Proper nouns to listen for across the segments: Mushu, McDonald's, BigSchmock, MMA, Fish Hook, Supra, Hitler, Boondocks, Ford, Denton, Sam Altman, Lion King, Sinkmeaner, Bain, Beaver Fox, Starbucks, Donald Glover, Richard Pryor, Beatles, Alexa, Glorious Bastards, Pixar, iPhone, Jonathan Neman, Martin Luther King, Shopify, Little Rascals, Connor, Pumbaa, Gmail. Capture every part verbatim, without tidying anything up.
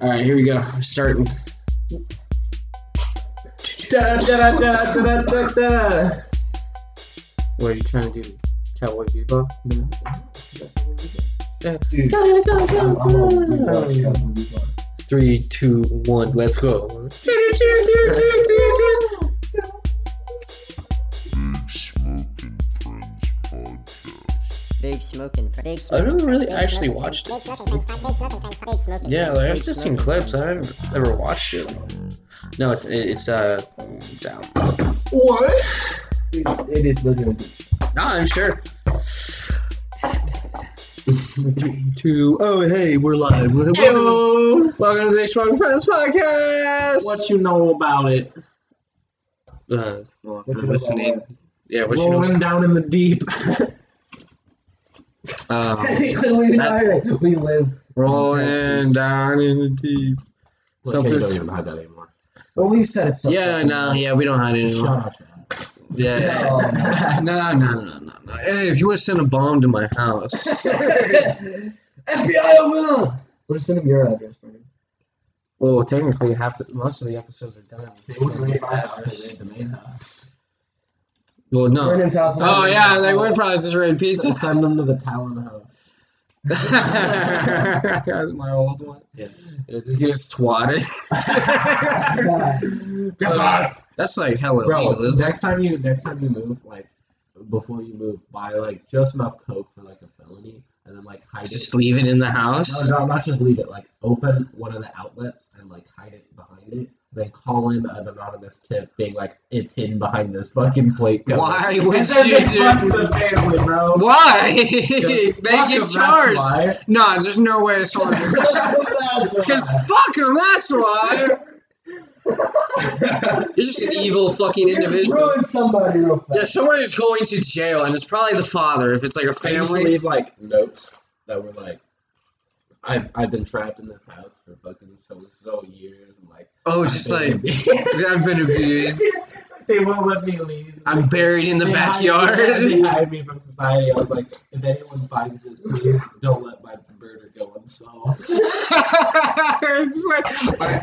All right, here we go. I'm starting. Da, da, da, da, da, da, da. What are you trying to do? Cowboy Bebop? Mm-hmm. Three, two, one, let's go. Big Smokin' Friends. I don't really actually watched it. Yeah, like I've just seen clips. I haven't ever watched it. No, it's it's uh it's out. What? It, it is looking. Nah, I'm sure. Three, two, oh hey, we're live. Hello. Welcome to the BigSchmock Friends podcast. What you know about it? Uh, well, if you're listening. Yeah, what you know. Rolling down in the deep. Um, we, that, we live rolling in down in the deep. Well, something we don't even hide that anymore. Well, we've said it. Yeah, no, yeah, we don't hide it anymore. Yeah, yeah. no, no, no, no, no, no. Hey, if you want to send a bomb to my house, F B I over there. We'll just send them your address, buddy. Well, technically, half the, most of the episodes are done. They went to my house. They went to my house. Well, no. Brandon's house. Oh, yeah, they would probably just raid pizza. Send them to the Talon house. My old one? Yeah. yeah just get swatted. uh, that's like hella illegal, isn't it? Next time you, next time you move, like, before you move, buy, like, just enough Coke for, like, a felony, and then, like, hide just it. Just leave it in the house? No, no, not just leave it. Like, open one of the outlets and, like, hide it behind it. Then call in an anonymous tip being like, it's hidden behind this fucking plate cover. Why would and then you do the family, bro? Why? They get charged. No, there's no way it's hard. Because fuck them, that's why. You're just an evil fucking individual. You ruined somebody real fast. Yeah, someone is going to jail, and it's probably the father if it's like a family. I used to leave like notes that were like, I've, I've been trapped in this house for fucking so-so years, and like... Oh, just like, I've been abused. They won't let me leave. I'm buried in the they backyard. Hide me, they hide me from society. I was like, if anyone finds this, please don't let my murder go unsolved. Like, I,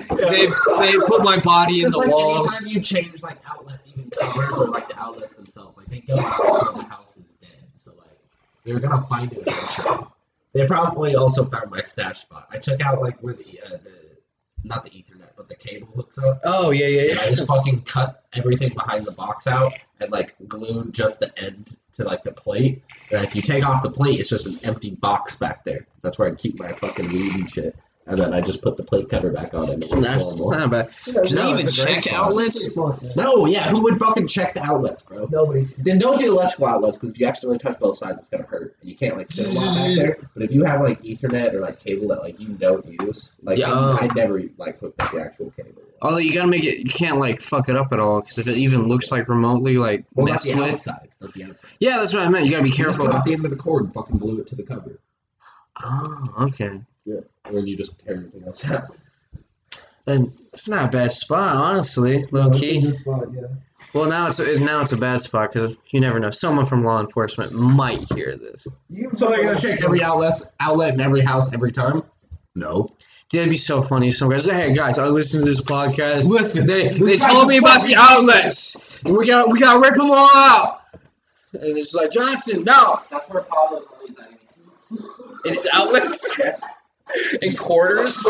yeah. they, they put my body in the like walls. Anytime you change, like, outlet, even covers, or, like, the outlets themselves, like, they go out and the house is dead, so, like, they're gonna find it eventually. They probably also found my stash spot. I took out, like, where the, uh, the, not the Ethernet, but the cable hooks up. Oh, yeah, yeah, yeah. And I just fucking cut everything behind the box out and, like, glued just the end to, like, the plate. And if you take off the plate, it's just an empty box back there. That's where I keep my fucking weed and shit. And then I just put the plate cover back on it. So that's not bad. You know, do they even check outlets? No, yeah, who would fucking check the outlets, bro? Nobody. Then don't do electrical outlets, because if you accidentally touch both sides, it's going to hurt. And you can't, like, sit a lot back there. But if you have, like, Ethernet or, like, cable that, like, you don't use, like, yeah, um, I never, like, hooked up the actual cable. Although you got to make it, you can't, like, fuck it up at all, because if it even looks, like, remotely, like, well, messed the with. Outside, the outside. Yeah, that's what I meant. You got to be careful. About the end of the cord and fucking glue it to the cover. Oh, okay. Yeah, and then you just tear everything else out. And it's not a bad spot, honestly, low no, key. It's a good spot, yeah. Well, now it's a, now it's a bad spot because you never know. Someone from law enforcement might hear this. So they're gonna check every outlet, outlet in every house every time. No. That'd be so funny. Some guys, hey guys, I listened to this podcast. Listen, they they told me about the outlets. We got we got to rip them all out. And it's like Johnson, no. That's where Pablo's always at. It's outlets. In quarters?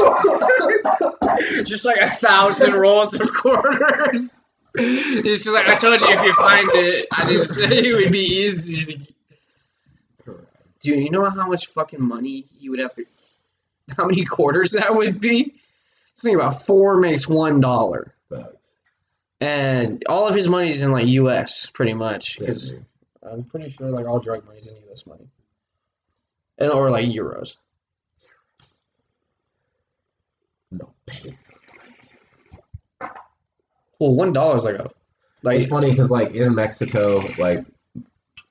Just like a thousand rolls of quarters. It's just like, I told you if you find it, I didn't say it would be easy to get. Dude, you know how much fucking money he would have to... How many quarters that would be? Just think about four makes one dollar. And all of his money's in like U S, pretty much. Because I'm pretty sure like all drug money's in U S money. and Or like euros. No pesos. Well, one dollar is like a. Like, it's funny because like in Mexico, like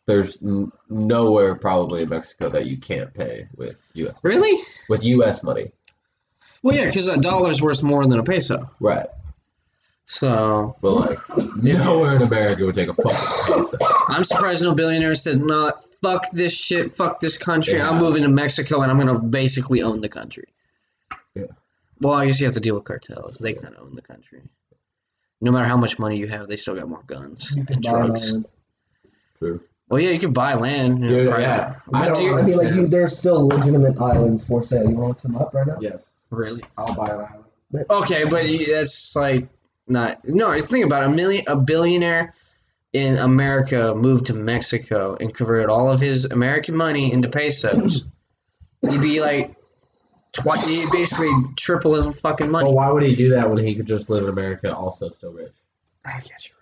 there's n- nowhere probably in Mexico that you can't pay with U S money. Really? With U S money. Well, yeah, because a dollar's worth more than a peso. Right. So. But like nowhere in America would take a fucking peso. I'm surprised no billionaire says no. Fuck this shit. Fuck this country. Yeah. I'm moving to Mexico and I'm gonna basically own the country. Yeah. Well, I guess you have to deal with cartels. They kind of own the country. No matter how much money you have, they still got more guns you and drugs. True. Well, yeah, you can buy land. Yeah, yeah. yeah. I, don't, you, I mean, like, yeah. you, there's still legitimate islands for sale. You want to look some up right now? Yes. Really? I'll buy an island. But, okay, but that's like not. No, think about it. a million, a billionaire in America moved to Mexico and converted all of his American money into pesos. He'd be like, twi- he'd basically triple his fucking money. Well, why would he do that when he could just live in America, also still rich? I guess you're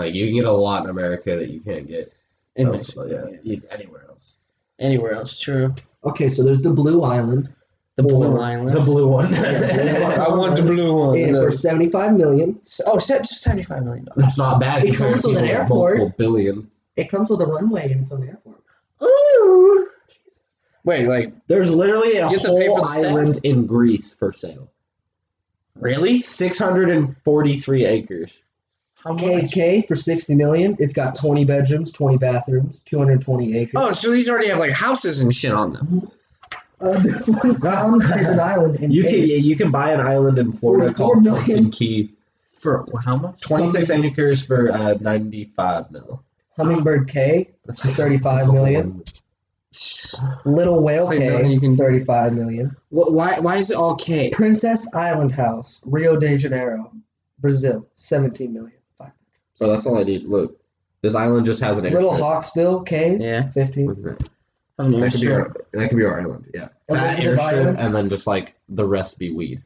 right. Like, you can get a lot in America that you can't get. In Mexico, yeah, yeah. Anywhere else. Anywhere else, true. Okay, so there's the Blue Island. The Blue or, Island. The blue one. Yes, the I want the blue one. And no. For seventy-five million dollars. Oh, just seventy-five million dollars. That's not bad. It comes with an airport. Billion. It comes with a runway and its own airport. Ooh. Wait, like. There's literally a whole island staff? in Greece for sale. Really? six hundred forty-three acres. K K for sixty million dollars. It's got twenty bedrooms, twenty bathrooms, two hundred twenty acres. Oh, so these already have like houses and shit on them. Uh, this one ground is an island in you can, yeah, you can buy an island in Florida called Hudson Key. For how much? twenty-six acres for uh, ninety-five mil. Hummingbird K, that's thirty-five million. Little Whale like K, can... thirty-five million. Well, why, why is it all K? Princess Island House, Rio de Janeiro, Brazil, seventeen million. So that's all I need. Look, this island just has an airstrip. Little Hawksbill K's, yeah. fifteen. An that, could be our, that could be our island, yeah. That airship, island. And then just, like, the rest be weed.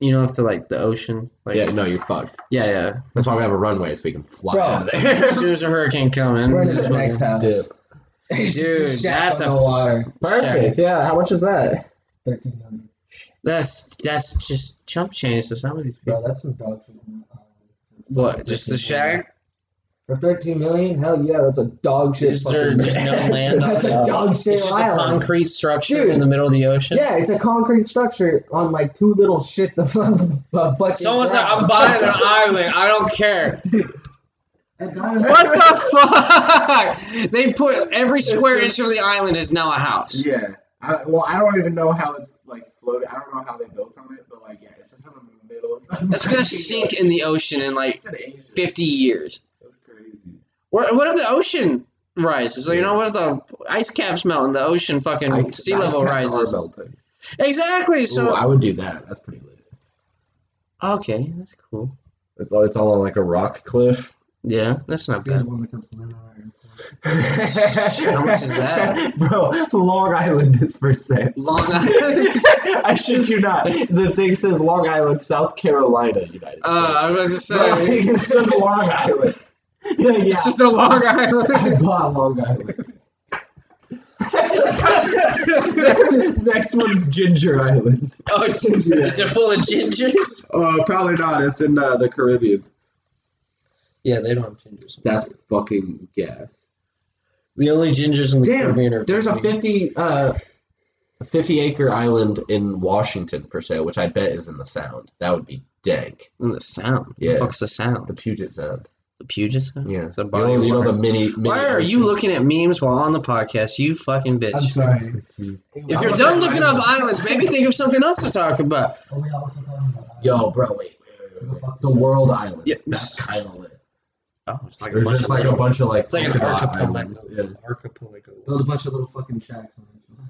You don't have to, like, the ocean. Like, yeah, no, you're fucked. Yeah, yeah. That's why we have a runway, so we can fly Bro, out of there. As soon as a hurricane comes in. the next house. Dude, Dude that's a... water. Perfect, Sorry. yeah. How much is that? thirteen hundred dollars. That's, that's just chump change to some of these people. Bro, that's some dog shit. What, just the shack? For thirteen million dollars? Hell yeah, that's a dog shit. Is there just no land on That's a dog shit It's just island. a concrete structure Dude, in the middle of the ocean? Yeah, it's a concrete structure on like two little shits of a fucking Someone's like, I'm buying an island. I don't care. Dude, what the fuck? They put every square inch of the island is now a house. Yeah. I, well, I don't even know how it's like floated. I don't know how they built on it, but like, yeah, it's just in the middle. That's going to sink in the ocean in like fifty years. What what if the ocean rises? So, you know, what if the ice caps melt and the ocean fucking I, sea level rises? Exactly. So Ooh, I would do that. That's pretty lit. Okay, that's cool. It's all it's all on like a rock cliff. Yeah, that's not bad. One that comes to How much is that, bro? Long Island is for sale. Long Island. I shit you not. The thing says Long Island, South Carolina, United States. Uh, I was just saying. It says Long Island. Yeah, yeah. It's just a Long Island. I bought Long Island. Next one's Ginger Island. Oh, it's Ginger. Is it full of gingers? Oh, uh, probably not. It's in uh, the Caribbean. Yeah, they don't have gingers. That's fucking gas. The only gingers in the Damn, Caribbean are... There's a fifty, uh, fifty-acre island in Washington, per se, which I bet is in the Sound. That would be dank. In the Sound? Yeah. The fuck's the Sound? The Puget Sound. The Puget Sound? Yeah. It's a body you know, you know the mini, mini Why are you looking at memes while on the podcast, you fucking bitch? I'm sorry. If you're done looking up islands, maybe think of something else to talk about. Are we also talking about islands? Yo, bro, wait. wait, wait, wait, wait. The World Islands. Yeah. That's kind of lit. Oh, it's like There's a bunch just like little, a bunch of like... It's like an archipelago. Yeah. Archipelago. Build a bunch of little fucking shacks on each other.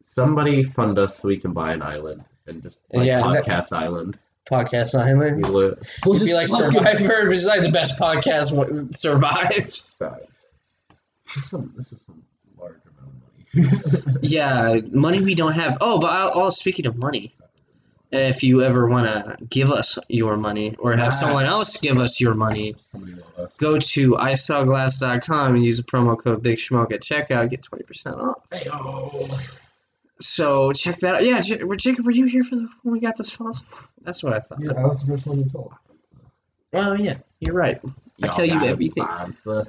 Somebody fund us so we can buy an island and just like yeah, podcast that, island. Podcast Island. We we'll It'd be like Survivor. It's like the best podcast what survives. This is some, this is some large amount of money. Yeah, money we don't have. Oh, but I'll, I'll, speaking of money, if you ever want to give us your money or have nice. someone else give us your money, us. go to Isellglass dot com and use the promo code BigSchmock at checkout. Get twenty percent off. Hey, oh. So, check that out. Yeah, Jacob, were you here for the, when we got this fossil? That's what I thought. Yeah, I was the first one you told. Oh, yeah. You're right. Y'all I tell you everything. Yeah.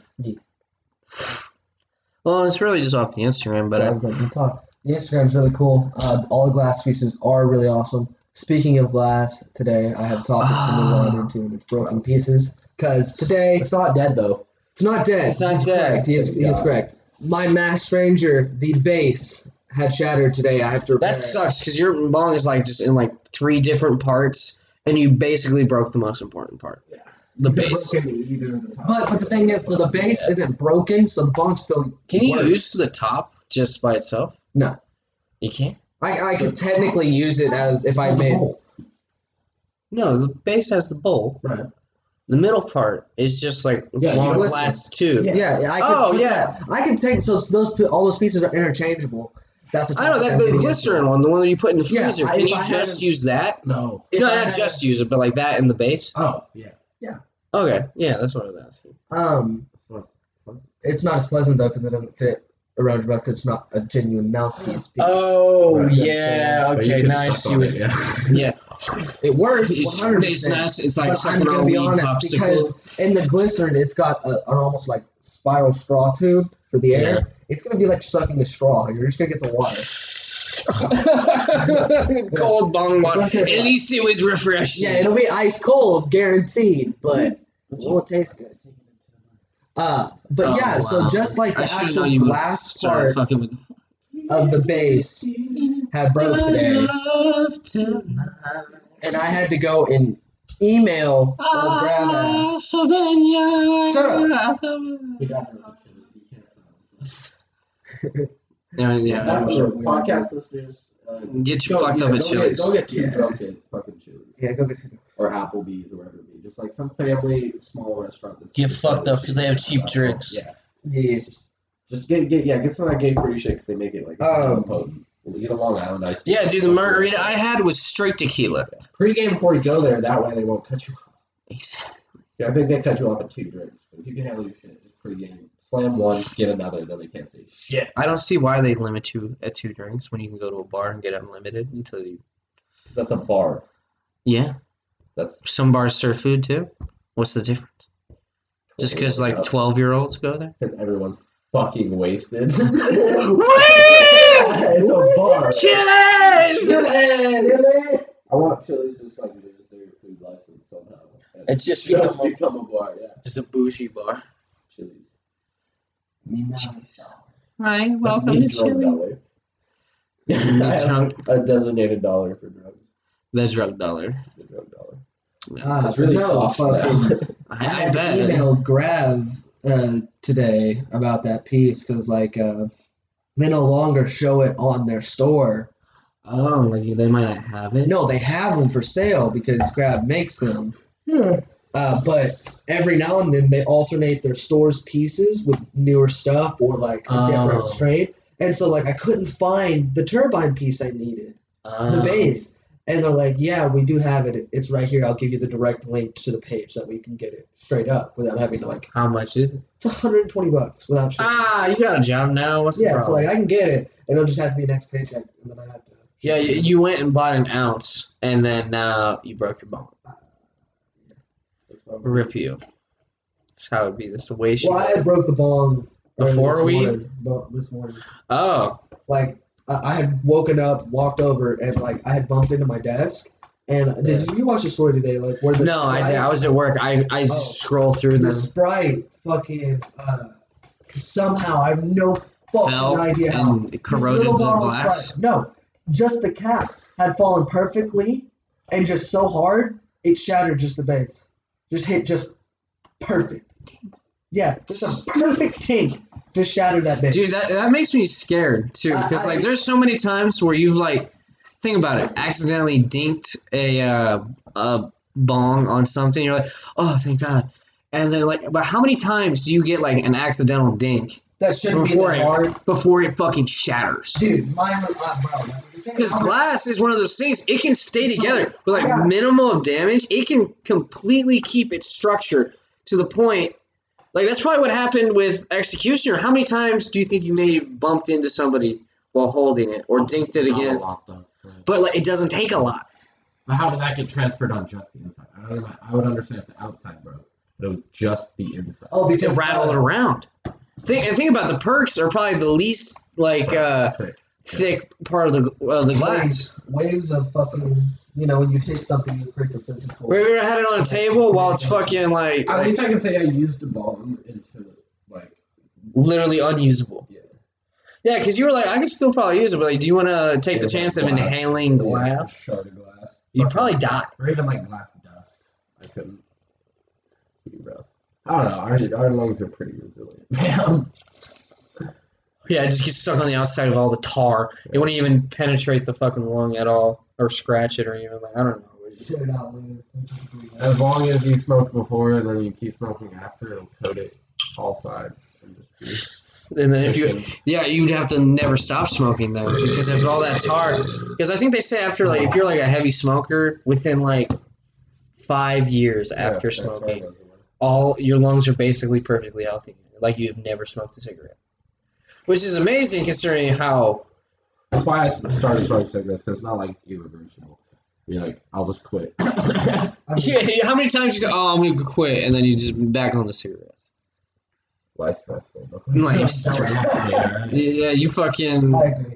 Well, it's really just off the Instagram, but... So I was like, you talk. The Instagram's really cool. Uh, all the glass pieces are really awesome. Speaking of glass, today I have a topic oh. to move on into, and it's broken pieces. Because today... It's not dead, though. It's not dead. It's not He's dead. Correct. He is, he is correct. My mass stranger, the bass... had shattered today. I have to repair. That sucks because your bong is like just in like three different parts, and you basically broke the most important part. Yeah. The base. The top. But but the thing is, so the base yeah. isn't broken, so the bong still. Can you works. use the top just by itself? No, you can't. I I could the technically top. use it as if I made. No, the base has the bowl. Right. The middle part is just like yeah, long last two. Yeah, yeah. I could oh, put yeah. That. I can take so those all those pieces are interchangeable. That's the I know that the glycerin one, the one that you put in the freezer. Yeah, can you just use that? No. If no, I not just use it, but like that in the base. Oh yeah. Yeah. Okay. Yeah, that's what I was asking. Um, it's not as pleasant though because it doesn't fit around your mouth because it's not a genuine mouthpiece. Piece. Oh right. yeah. So, okay. Now I see what. Yeah. yeah. It works. It's, it's nice. It's like sucking on a weed popsicle. Because in the glycerin, it's got a, an almost like spiral straw tube for the air. Yeah. It's gonna be like sucking a straw. You're just gonna get the water. Cold bong water. At least it was refreshing. Yeah, it'll be ice cold, guaranteed. But it won't taste good. Uh, but oh, yeah. Wow. So just like the I actual glass part with... of the base. Had broke today, and I had to go and email old grandma. Shut up. yeah, yeah. That's the podcast listeners. Uh, get too fucked yeah, up at Chili's. Go get too yeah. drunk at fucking Chili's. Yeah, go get too drunk. Or Applebee's or whatever it be. Just like some family small restaurant. That's get fucked up because they have cheap drinks. Yeah. Yeah. Just, just get get yeah get some of that gay fruity shit because they make it like um, potent. We get a Long Island ice cream. Yeah, dude, the margarita I had was straight tequila. Yeah. Pre-game before you go there, that way they won't cut you off. Exactly. Yeah, I think they cut you off at two drinks. But if you can handle your shit, just pre-game. Slam one, get another, then they can't say shit. I don't see why they limit you at two drinks when you can go to a bar and get unlimited until you... Because that's a bar. Yeah. That's Some bars serve food, too. What's the difference? Just because, like, twelve-year-olds go there? Because everyone's fucking wasted. It's a bar. Chili's! Chili's! I want Chili's just like lose their food license somehow. It's just just become, become a bar, yeah. It's a bougie bar. Chili's. Hi, welcome to Chili's. A designated dollar for drugs. The drug dollar. The drug dollar. Yeah, ah, it's really no, soft fucking, I had to email Grav uh, today about that piece because like... Uh, They no longer show it on their store. Oh, like they might not have it? No, they have them for sale because Grab makes them. uh, but every now and then they alternate their store's pieces with newer stuff or like a oh. different strain. And so like I couldn't find the turbine piece I needed, oh. the base. And they're like, yeah, we do have it. It's right here. I'll give you the direct link to the page so that we can get it straight up without having to like. How much is it? It's one hundred twenty bucks without shipping. Ah, you got a job now. What's yeah, the problem? Yeah, so like I can get it, and it'll just have to be next paycheck, and then I have to. Yeah, you, you went and bought an ounce, and then uh, you broke your bone. Uh, Rip you. That's how it'd be. That's the way she. Well, I broke the bong before we. Morning, this morning. Oh. Like. I had woken up, walked over, and like I had bumped into my desk. And yeah. did you, you watch the story today? Like, where the no, I, I was at work. I I oh, scroll through the them. Sprite fucking uh, somehow I have no fucking Fell idea how and corroded the glass. Sprite, no, just the cap had fallen perfectly, and just so hard it shattered just the base. Just hit just perfect. Yeah, just a perfect tink. Just shattered that bitch. Dude, that, that makes me scared, too, because, uh, like, I, there's so many times where you've, like, think about it, accidentally dinked a, uh, a bong on something. You're like, oh, thank God. And then, like, but how many times do you get, like, an accidental dink that shouldn't before, be it, before it fucking shatters? Dude, mine was not, bro. Because glass is one of those things, it can stay together with, like, yeah. minimal of damage. It can completely keep its structure to the point. Like, that's probably what happened with Executioner. How many times do you think you may have bumped into somebody while holding it or dinked it again? Not a lot, though. But, like, it doesn't take a lot. But how did that get transferred on just the inside? I don't know. I would understand if the outside broke, but it was just the inside. Oh, because it rattled uh, around. Think, and think about the perks are probably the least, like, uh, thick, thick yeah. part of the, uh, the glass. Waves, waves of fucking... You know, when you hit something, it creates a physical. We've ever had it on a table while it's fucking like. At least like, I can say I used the bomb into like. Literally unusable. Yeah. Yeah, because you were like, I could still probably use it, but like, do you want to take the chance of inhaling glass? Shard of glass. You'd probably die. Or even like glass dust. I couldn't. Be rough. I don't know. Our, our lungs are pretty resilient. Yeah. Yeah, it just gets stuck on the outside of all the tar. It wouldn't even penetrate the fucking lung at all, or scratch it, or even like I don't know. Shit it out later. As long as you smoke before and then you keep smoking after, it'll coat it all sides. And, just and then kitchen. If you, yeah, you'd have to never stop smoking though, because if all that's hard, because I think they say after like if you're like a heavy smoker, within like five years after yeah, smoking, hard, all your lungs are basically perfectly healthy, like you have never smoked a cigarette. Which is amazing considering how... That's why I started smoking cigarettes, because it's not like irreversible. You're like, I'll just quit. Yeah, how many times you say, oh, I'm going to quit, and then you just back on the cigarette? Life's stressful. Life's stressful. Yeah, yeah, you fucking...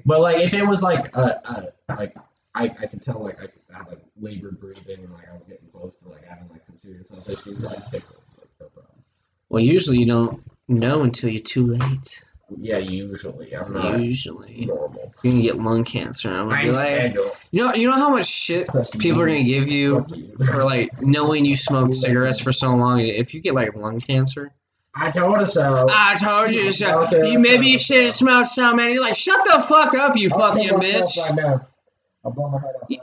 But, like, if it was, like, uh, uh, like I I could tell, like, I could have, like, labored breathing, and, like, I was getting close to, like, having, like, some serious health issues, like, pickles, like, no problem. Well, usually you don't know until you're too late. Yeah, usually. I'm not usually. Normal. You're going to get lung cancer. I'm going to be like, you know, you know how much shit people are going to give you for, like, knowing you smoked cigarettes for so long? If you get, like, lung cancer. I told you so. I told you so. You maybe you should have smoked so many. He's like, shut the fuck up, you fucking bitch. Right now. I'll blow my head off right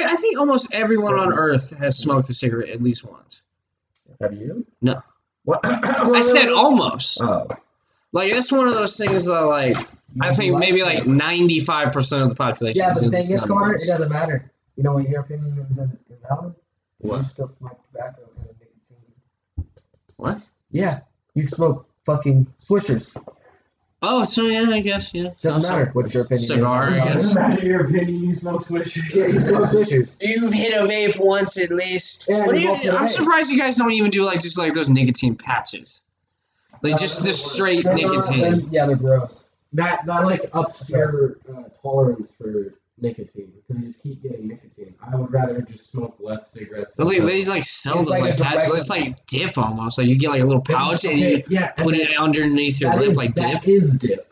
now. I think almost everyone on earth has smoked a cigarette at least once. Have you? No. What? I said almost. Oh. Like, that's one of those things that, like, I think maybe, like, ninety-five percent of the population. Yeah, but the thing is, Connor, it doesn't matter. You know what your opinion is invalid? What? You still smoke tobacco and nicotine. What? Yeah, you smoke fucking swishers. Oh, so, yeah, I guess, yeah. Doesn't so, matter so, what your opinion cigar, is. Cigar, I guess. Doesn't matter your opinion, you smoke swishers. Yeah, you smoke swishers. You've hit a vape once at least. And what do you, I'm surprised you guys don't even do, like, just, like, those nicotine patches. Like, just uh, this straight they're nicotine. Not, they're, yeah, they're gross. Not, not like, up to your uh, tolerance for nicotine. Because you just keep getting nicotine. I would rather just smoke less cigarettes. But, like, they just, like, sell them like that. It's like dip, almost. Like, you get, like, a little pouch okay, and you yeah, put and it underneath your lip, is, like that dip. That is dip.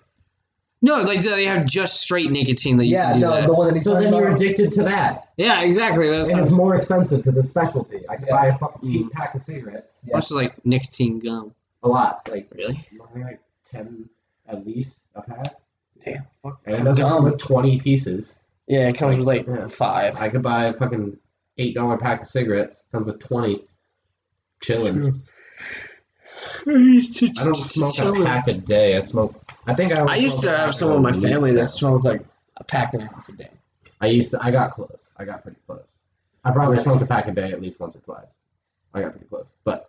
No, like, they have just straight nicotine that you yeah, can do no, that. The one that so then you're addicted to that. Yeah, exactly. That's and it's I mean. more expensive because it's specialty. I can yeah. buy a fucking cheap mm. pack of cigarettes. Much yeah. like nicotine gum. A lot, like really, like ten at least a pack. Damn, fuck. And it doesn't come with twenty pieces. Yeah, it comes like, with like yeah. five. I could buy a fucking eight dollar pack of cigarettes. Comes with twenty. Chillin'. I don't smoke chillin'. a pack a day. I smoke. I think I. I used to have someone in my family that smoked like a pack and a half a day. I used to. I got close. I got pretty close. I probably really? smoked a pack a day at least once or twice. I got pretty close, but.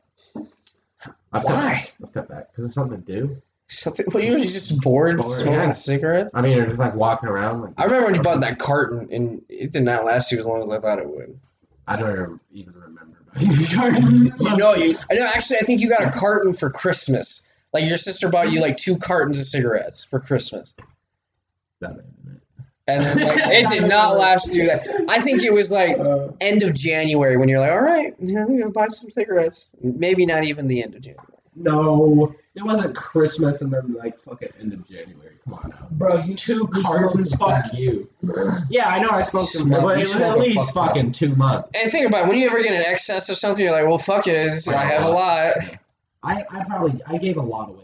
I've Why? Cut, I've cut back. Because it's something to do. Something? Well, you were just bored, bored smoking yeah. cigarettes? I mean, you're just like walking around. Like, I remember when you bought that carton, and it did not last you as long as I thought it would. I don't even remember about the carton. You know, you, I know, actually, I think you got a carton for Christmas. Like, your sister bought you, like, two cartons of cigarettes for Christmas. That made me. And then, like, it did not last you that. I think it was like uh, end of January when you're like, all right, yeah, I'm gonna buy some cigarettes. Maybe not even the end of January. No, it wasn't Christmas and then like fucking end of January. Come on now, bro. You two cartons, fuck you. Yeah, I know I smoked them, but it was at least fucking two months. And think about it, when you ever get an excess of something, you're like, well, fuck it, I have a lot. I, I probably I gave a lot away.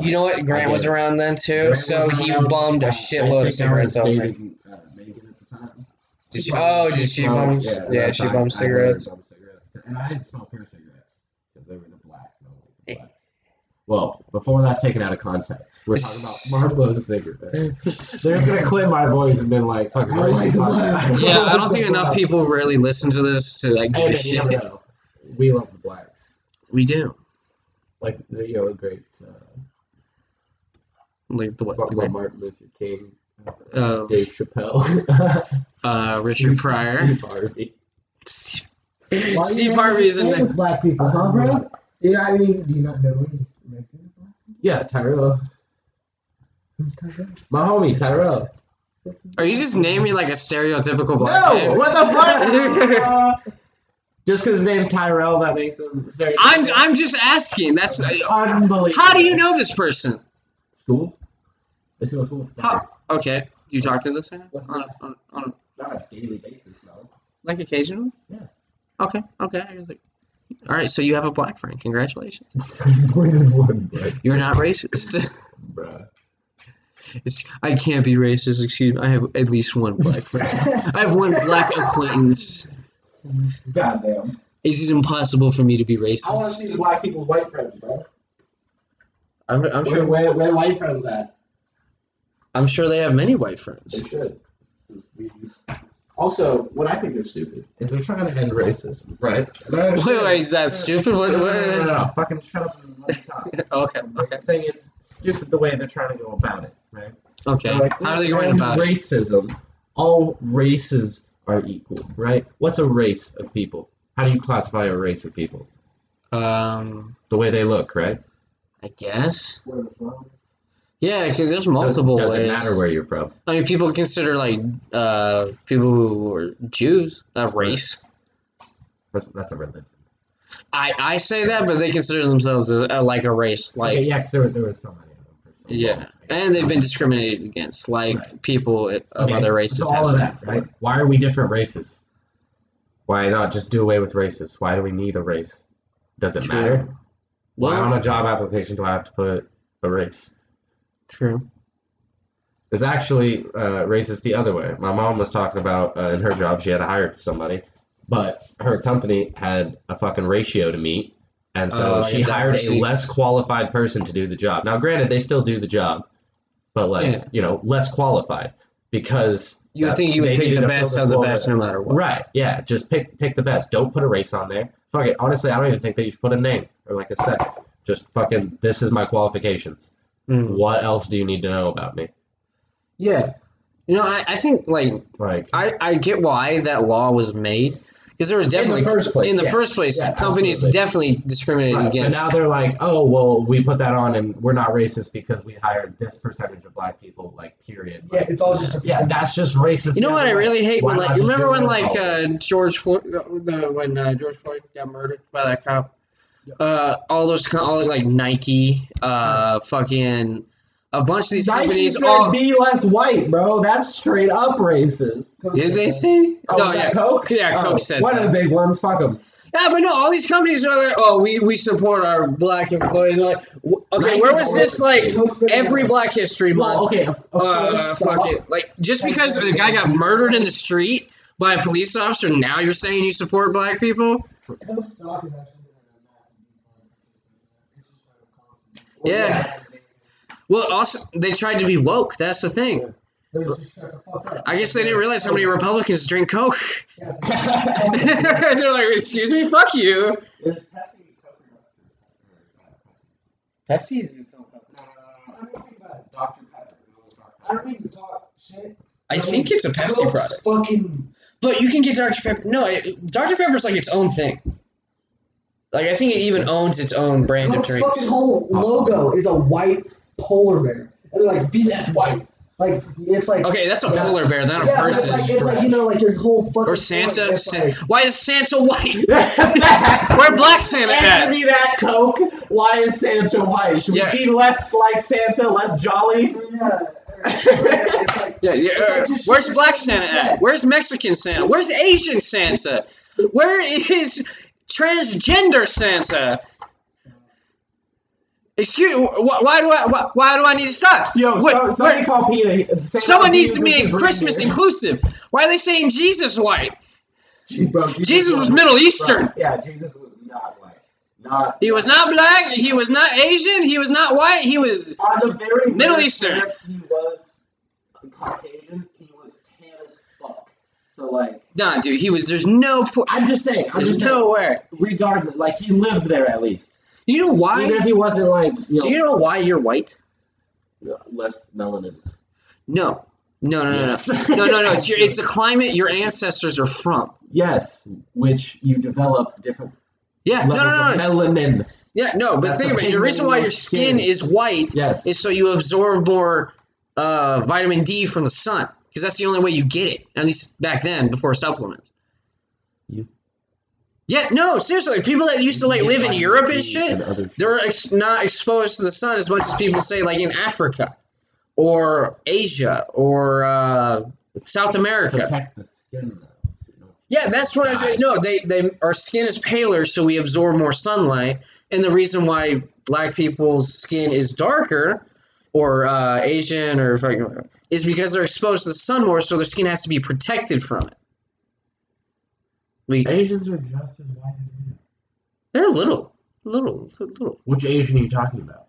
You know what? Grant was around then, too, Grant so he bummed a shitload of cigarettes over. Dating, uh, Megan at the time. Did she, oh, she did she bum? Yeah, yeah she bummed I, cigarettes. I cigarettes. And I didn't smoke her cigarettes because they were the blacks. No, the blacks. Well, before that's taken out of context, we're talking about Marlboro's cigarettes. They're just going to clip my voice and been like, fucking crazy. Yeah, I don't think enough people really listen to this to like give a shit. Know, we love the blacks. We do. Like, the you know, greats. Uh, Like the what? The Martin Luther King, uh, Dave Chappelle, uh, Richard Pryor, Steve Harvey. Steve Harvey's in there. Black people, huh, bro? You know, I mean, do you not know any black people? Yeah, Tyrell. Who's Tyrell? My homie, Tyrell. Are you just naming like a stereotypical black guy? No, name? What the fuck? uh, Just because his name's Tyrell, that makes him stereotypical. I'm I'm just asking. That's uh, unbelievable. How do you know this person? School? It's no school. How? Okay. You talk to this right now? What's on, a, on, on a, not a daily basis, no. Like occasionally? Yeah. Okay. Okay. I was like, all right. So you have a black friend. Congratulations. More than one, bro. You're not racist. Bruh. It's, I can't be racist. Excuse me. I have at least one black friend. I have one black acquaintance. Goddamn. It's impossible for me to be racist. I want to see black people, white friends, bro. I'm, I'm where, sure. Where, where white friends at? I'm sure they have many white friends. They should. Also, what I think is stupid is they're trying to end racism, right? Wait, is that stupid? What, what? No, no, no, no, no. Fucking shut up and let me talk. Okay, okay. I'm saying it's stupid the way they're trying to go about it, right? Okay. Like, how do they go about racism? It? All races are equal, right? What's a race of people? How do you classify a race of people? Um, the way they look, right? I guess. Where they're from. Yeah, because there's multiple doesn't, doesn't ways. Doesn't matter where you're from. I mean, people consider, like, uh, people who are Jews a race. That's, that's a religion. I, I say that, but they consider themselves, a, a, like, a race. Like, okay, yeah, because there, there were so many of them. So yeah, long, and they've been discriminated against, like, right. people of okay. other races. So all of that, right? Why are we different races? Why not just do away with races? Why do we need a race? Does it True. matter? Well, Why on a job application do I have to put a race? True. It's actually uh, racist the other way. My mom was talking about uh, in her job she had to hire somebody, but her company had a fucking ratio to meet, and so uh, she hired a less qualified person to do the job. Now, granted, they still do the job, but like yeah. you know, less qualified because you would think you would pick the best of the best no matter what. Right? Yeah, just pick pick the best. Don't put a race on there. Fuck it. Honestly, I don't even think they should put a name or like a sex. Just fucking this is my qualifications. Mm. What else do you need to know about me? Yeah. You know, I, I think, like, like I, I get why that law was made. Because there was definitely... In the first place. In the yeah. first place, yeah, companies absolutely. definitely discriminated right. against. And now they're like, oh, well, we put that on and we're not racist because we hired this percentage of black people, like, period. Yeah, it's all just... Yeah, that's just racist. You know what I really hate? When, like, remember when, like, uh, George Floyd... Uh, when uh, George Floyd got murdered by that cop? Uh, all those all like Nike, uh, fucking a bunch of these Nike companies. Nike said all, be less white, bro. That's straight up racist. Coke Did they say? Oh, no, yeah, Coke. Yeah, Coke oh, said. One that. of the big ones. Fuck them. Yeah, but no, all these companies are like, oh, we, we support our black employees. Like, okay, Nike where was this like every Black History Month? Well, okay, uh, fuck it. Like just because the guy got murdered in the street by a police officer, now you're saying you support black people? Yeah. yeah. Well, also, they tried to be woke. That's the thing. I guess they didn't realize how many Republicans drink Coke. They're like, excuse me, fuck you. Pepsi is its own company. I don't think about Dr Pepper. I don't even talk shit. I think it's a Pepsi product. Fucking... But you can get Dr Pepper. No, it, Dr Pepper's like its own thing. Like, I think it even owns its own brand Coke's of drinks. The whole logo is a white polar bear. And they're like, be less white. Like, it's like... Okay, that's a yeah. polar bear, not yeah, a person. It's, like, it's like, you know, like your whole fucking... Or Santa. San- like, why is Santa white? Where black Santa at? Answer me that, Coke. Why is Santa white? Should yeah. we be less like Santa, less jolly? Yeah. It's like, yeah, yeah. It's like where's black Santa at? Where's Mexican Santa? Where's Asian Santa? Where is... Transgender Santa. Excuse. Wh- why do I? Wh- why do I need to stop? Yo, what, so, somebody what? call Peter. Someone needs to be Christmas here. Inclusive. Why are they saying Jesus white? Jeez, bro, Jesus, Jesus was Middle Eastern. Bro. Yeah, Jesus was not white. Not. He was not black. He was not Asian. He was not white. He was on the very Middle Eastern. He was Caucasian. He was tan as fuck. So like. Nah, dude, he was, there's no point. I'm just saying. I'm there's just nowhere. Regardless, like, he lived there at least. You know why? Even if he wasn't, like, you know. Do you know why you're white? Less melanin. No. No, no, no, yes. no. No, no, no. It's, your, it's the climate your ancestors are from. Yes, which you develop different yeah, levels no, no, no. of melanin. Yeah, no, but That's think about it. The reason why your skin, skin is white yes. is so you absorb more uh, vitamin D from the sun. Because that's the only way you get it, at least back then, before supplements. You? Yeah, no, seriously, people that used to like live in Europe and shit, they're ex- not exposed to the sun as much as people say, like in Africa, or Asia, or uh, South America. Protect the skin, though. Yeah, that's what I was saying. No, they, they our skin is paler, so we absorb more sunlight, and the reason why black people's skin is darker, or uh, Asian, or fucking, is because they're exposed to the sun more, so their skin has to be protected from it. We, Asians are just as white as we are. They're little. Little. Little. Which Asian are you talking about?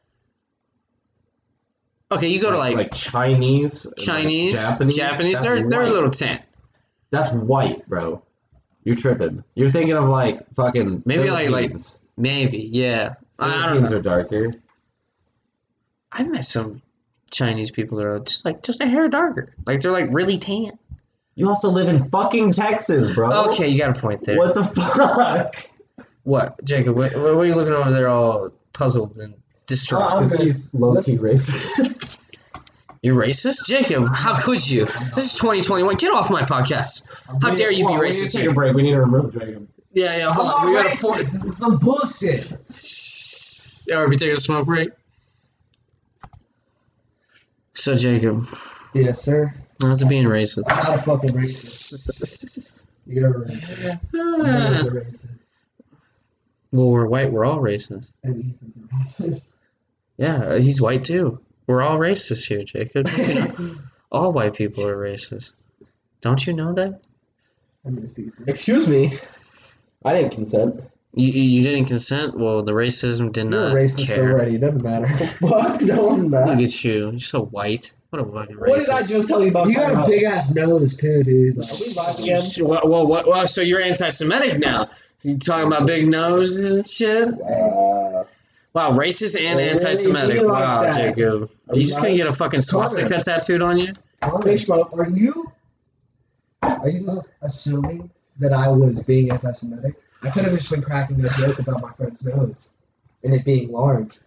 Okay, you go like, to like... Like Chinese? Chinese? Like Japanese? Japanese? That's they're, they're a little tint. That's white, bro. You're tripping. You're thinking of like fucking... Maybe like... like maybe, yeah. I don't know. Philippines are darker. I've met some Chinese people that are just like just a hair darker. Like they're like really tan. You also live in fucking Texas, bro. Okay, you got a point there. What the fuck? What, Jacob? What, what are you looking over there, all puzzled and distraught? Oh, because he's low-key racist. You're racist, Jacob. How could you? This is twenty twenty-one. Get off my podcast. How dare you be racist? We need to take a break. We need to remove Jacob. Yeah, yeah. Hold on. We got a four. This is some bullshit. All right, we taking a smoke break. So, Jacob. Yes, sir. How's it being racist? I'm not a fucking racist. You're a racist. Everyone's a racist. Well, we're white. We're all racist. And Ethan's a racist. Yeah, he's white too. We're all racist here, Jacob. All white people are racist. Don't you know that? I miss Ethan. Excuse me. I didn't consent. You you didn't consent? Well, the racism did not You're racist care. Already. It doesn't matter. Fuck, no, I'm not. Look at you. You're so white. What a fucking racist. What did I just tell you about? You got a big-ass nose, too, dude. Like, we live again. Well, well, well, well, so you're anti-Semitic now. So you're talking about big noses and shit? Wow. Wow, racist and well, anti-Semitic. Really wow, like Jacob. Are you just going to get a fucking swastika tattooed on you? Bigschmock, are you... Are you just assuming that I was being anti-Semitic? I could have just been cracking a joke about my friend's nose and it being large.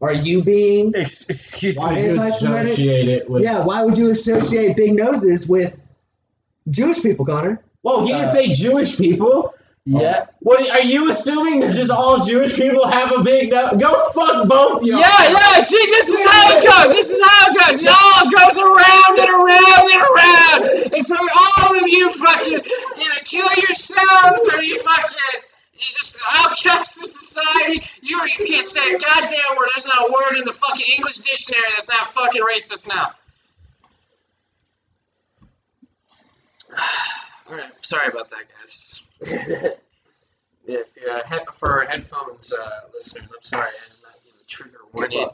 Are you being Excuse me. anti-Semitic? Associate it with... Yeah, why would you associate big noses with Jewish people, Connor? Whoa, he didn't uh, say Jewish people. Yeah. Oh. What are you assuming that just all Jewish people have a big nose? Go fuck both y'all. Yeah, yeah, see, this is how it goes. This is how it goes. It all goes around and around and around. It's like all of you fucking you know, kill yourselves or you fucking... You just outcast the society. You you can't say a goddamn word. There's not a word in the fucking English dictionary that's not fucking racist now. All right, sorry about that, guys. Yeah, if you're, uh, he- for our headphones uh, listeners, I'm sorry. I did not give a trigger warning.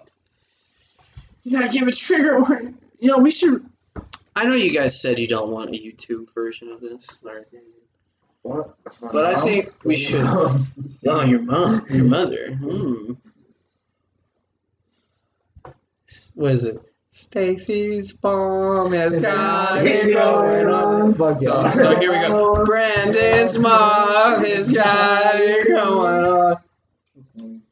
You gotta give a trigger warning. You know, we should. I know you guys said you don't want a YouTube version of this. Or... What? But mom? I think we should. Mom. No, your mom, your mother. Hmm. What is it? Stacy's bomb has got it going on. Fuck so, yeah. So here we go. Brandon's mom has got it going on. That's funny.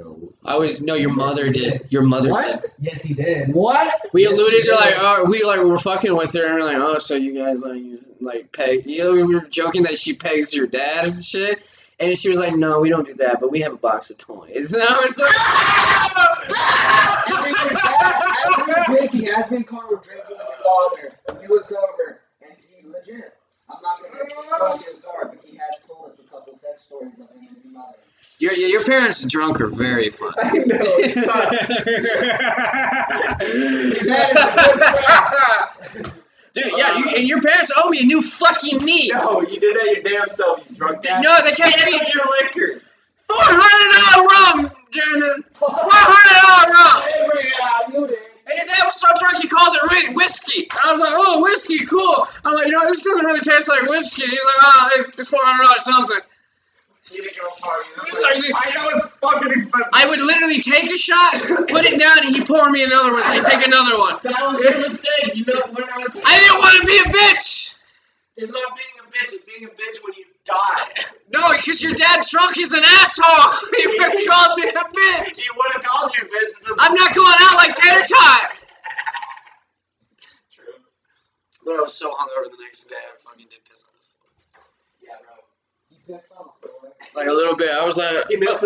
No. I was no. Your yes, mother did. did. Your mother what? did. Yes, he did. What? We yes, alluded to like, oh, we like were fucking with her, and we're like, oh, so you guys like you like peg? You know, we were joking that she pegs your dad and shit, and she was like, no, we don't do that, but we have a box of toys. And I was like, as we were drinking, as me and Connor were drinking with your father, he looks over and he legit. I'm not gonna tell you sorry, but he has told us a couple sex stories of him and his mother. Your your parents drunk are very fun. I know. Dude, yeah, you, and your parents owe me a new fucking knee. No, you did that your damn self, you drunk ass. No, they can't be your liquor. Four hundred dollar rum, dude. Four hundred dollar rum. And your dad was so drunk he called it whiskey. I was like, oh, whiskey, cool. I'm like, you know, this doesn't really taste like whiskey. He's like, oh, it's, it's four hundred dollars something. I know it's fucking expensive. I would literally take a shot, put it down, and he poured me another one. So I take another one. That was your mistake. You know when I was. I didn't want to be a bitch. It's not being a bitch. It's being a bitch when you die. No, because your dad drunk is an asshole. He would have called me a bitch. He would have called you a bitch. I'm not going out like ten a time. True. Bro, I was so hungover the next day, I fucking did piss on the floor. Yeah, bro. You pissed on the floor? Like, a little bit. I was like,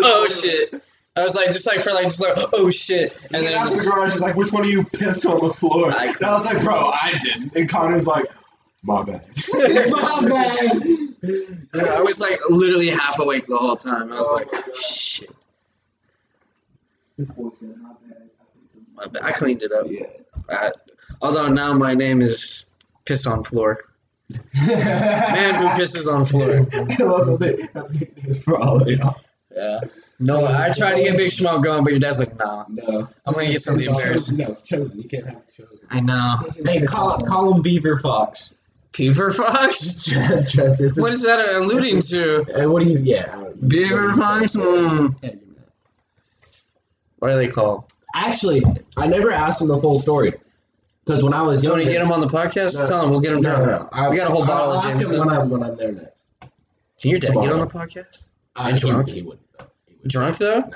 oh, shit. I was like, just like, for like, just like, oh, shit. And then out of the garage, he's like, which one of you pissed on the floor? I, and I was like, bro, I didn't. And Connor's like, my bad. My bad. Yeah, I was like, literally half awake the whole time. I was oh, like, shit. This bullshit, my bad. My bad. I cleaned it up. Yeah. I, although now my name is Piss on Floor. Man who pisses on floor. I love that they have for all of y'all. Yeah. No, I tried to get Big Schmuck going, but your dad's like, nah. No. I'm going to get something embarrassing. No, it's Chosen. You can't have Chosen. I know. Hey, call, call him Beaver Fox. Beaver Fox? What is that alluding to? Uh, what do you, yeah. Beaver Fox? Mm. What are they called? Actually, I never asked him the full story. Because when I was younger. You want to get him on the podcast? No, Tell him. We'll get him no, drunk. No, no. We got a whole bottle I'll of Jameson. I'll ask him when I'm, when I'm there next. Can your dad Tomorrow. get on the podcast? Uh, and drunk? He wouldn't. Though. He wouldn't. Drunk, though? No.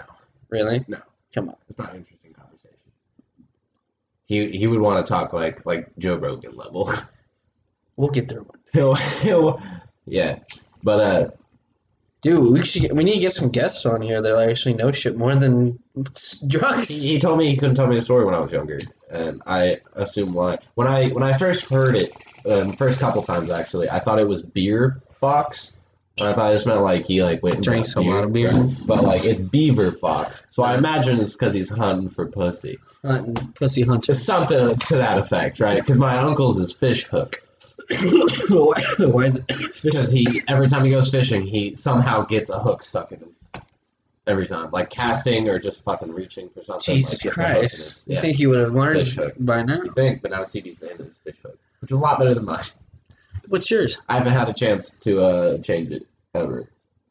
Really? No. Come on. It's not an interesting conversation. He he would want to talk like like Joe Rogan level. We'll get there one day. He'll, he'll, yeah. But, uh. Dude, we should. We need to get some guests on here that actually know shit more than drugs. He, he told me he couldn't tell me the story when I was younger, and I assume why. When I when I first heard it, um, the first couple times actually, I thought it was Beer Fox. And I thought I just meant like he like went and drinks a beer, lot of beer, right? But like it's Beaver Fox. So I imagine it's because he's hunting for pussy. Hunting pussy hunter. It's something to that effect, right? Because my uncle's is Fish Hook. why, why is it? Because he every time he goes fishing, he somehow gets a hook stuck in him. Every time, like casting or just fucking reaching for something. Jesus like Christ! You yeah. think he would have learned by now? You think, but now C D's name is Fish Hook, which is a lot better than mine. What's yours? I haven't had a chance to uh, change it ever.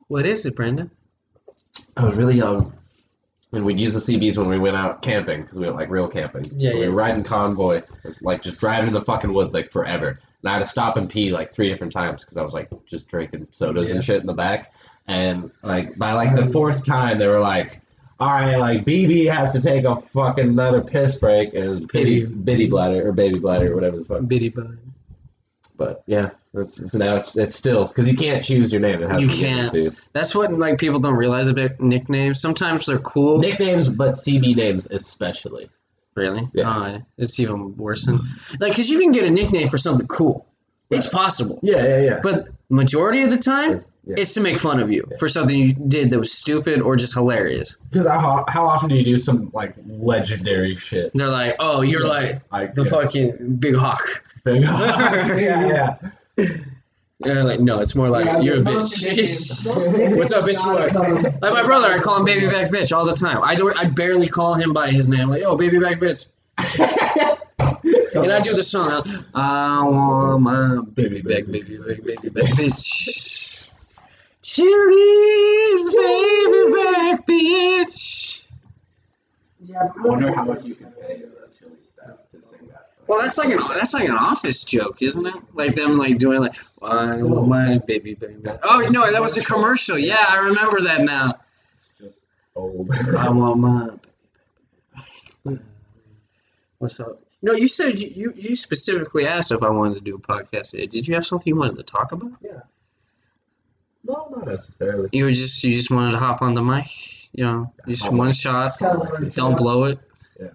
What is it, Brandon? I was really young, and we'd use the C Bs when we went out camping because we went like real camping. Yeah, so yeah. We were riding convoy, it's like just driving in the fucking woods like forever. And I had to stop and pee like three different times because I was like just drinking sodas yeah. and shit in the back. And like by like the fourth time, they were like, "All right, like B B has to take a fucking another piss break." And bitty bitty bladder or baby bladder or whatever the fuck. Bitty bladder. But yeah, it's, now it's it's still because you can't choose your name. It has you to can't. Be That's what like people don't realize about nicknames. Sometimes they're cool nicknames, but C B names especially. Really? Yeah. Uh, it's even worse than like, cause you can get a nickname for something cool. Right. It's possible. Yeah, yeah, yeah. But majority of the time, it's, yeah. it's to make fun of you yeah. for something you did that was stupid or just hilarious. Because how how often do you do some like legendary shit? They're like, oh, you're yeah. like I, the yeah. fucking Big Hawk. Big Hawk. yeah, yeah. And I'm like, no, it's more like, yeah, you're a bitch. What's up, bitch boy? Like my brother, I call him baby back bitch all the time. I do, I barely call him by his name. I'm like, yo, baby back bitch. And I do the song. I want my baby back, baby back, baby back bitch. Chili's baby back bitch. Yeah, I wonder how much you can pay the Chili staff to sing that. Well, that's like an that's like an office joke, isn't it? Like them like doing like I want my baby baby. Oh no, that was a commercial. Yeah, I remember that now. It's just old. I want my baby. What's up? No, you said you, you, you specifically asked if I wanted to do a podcast. Did you have something you wanted to talk about? Yeah. No, not necessarily. You were just you just wanted to hop on the mic, you know, yeah, just one shot. Don't blow it. Yeah.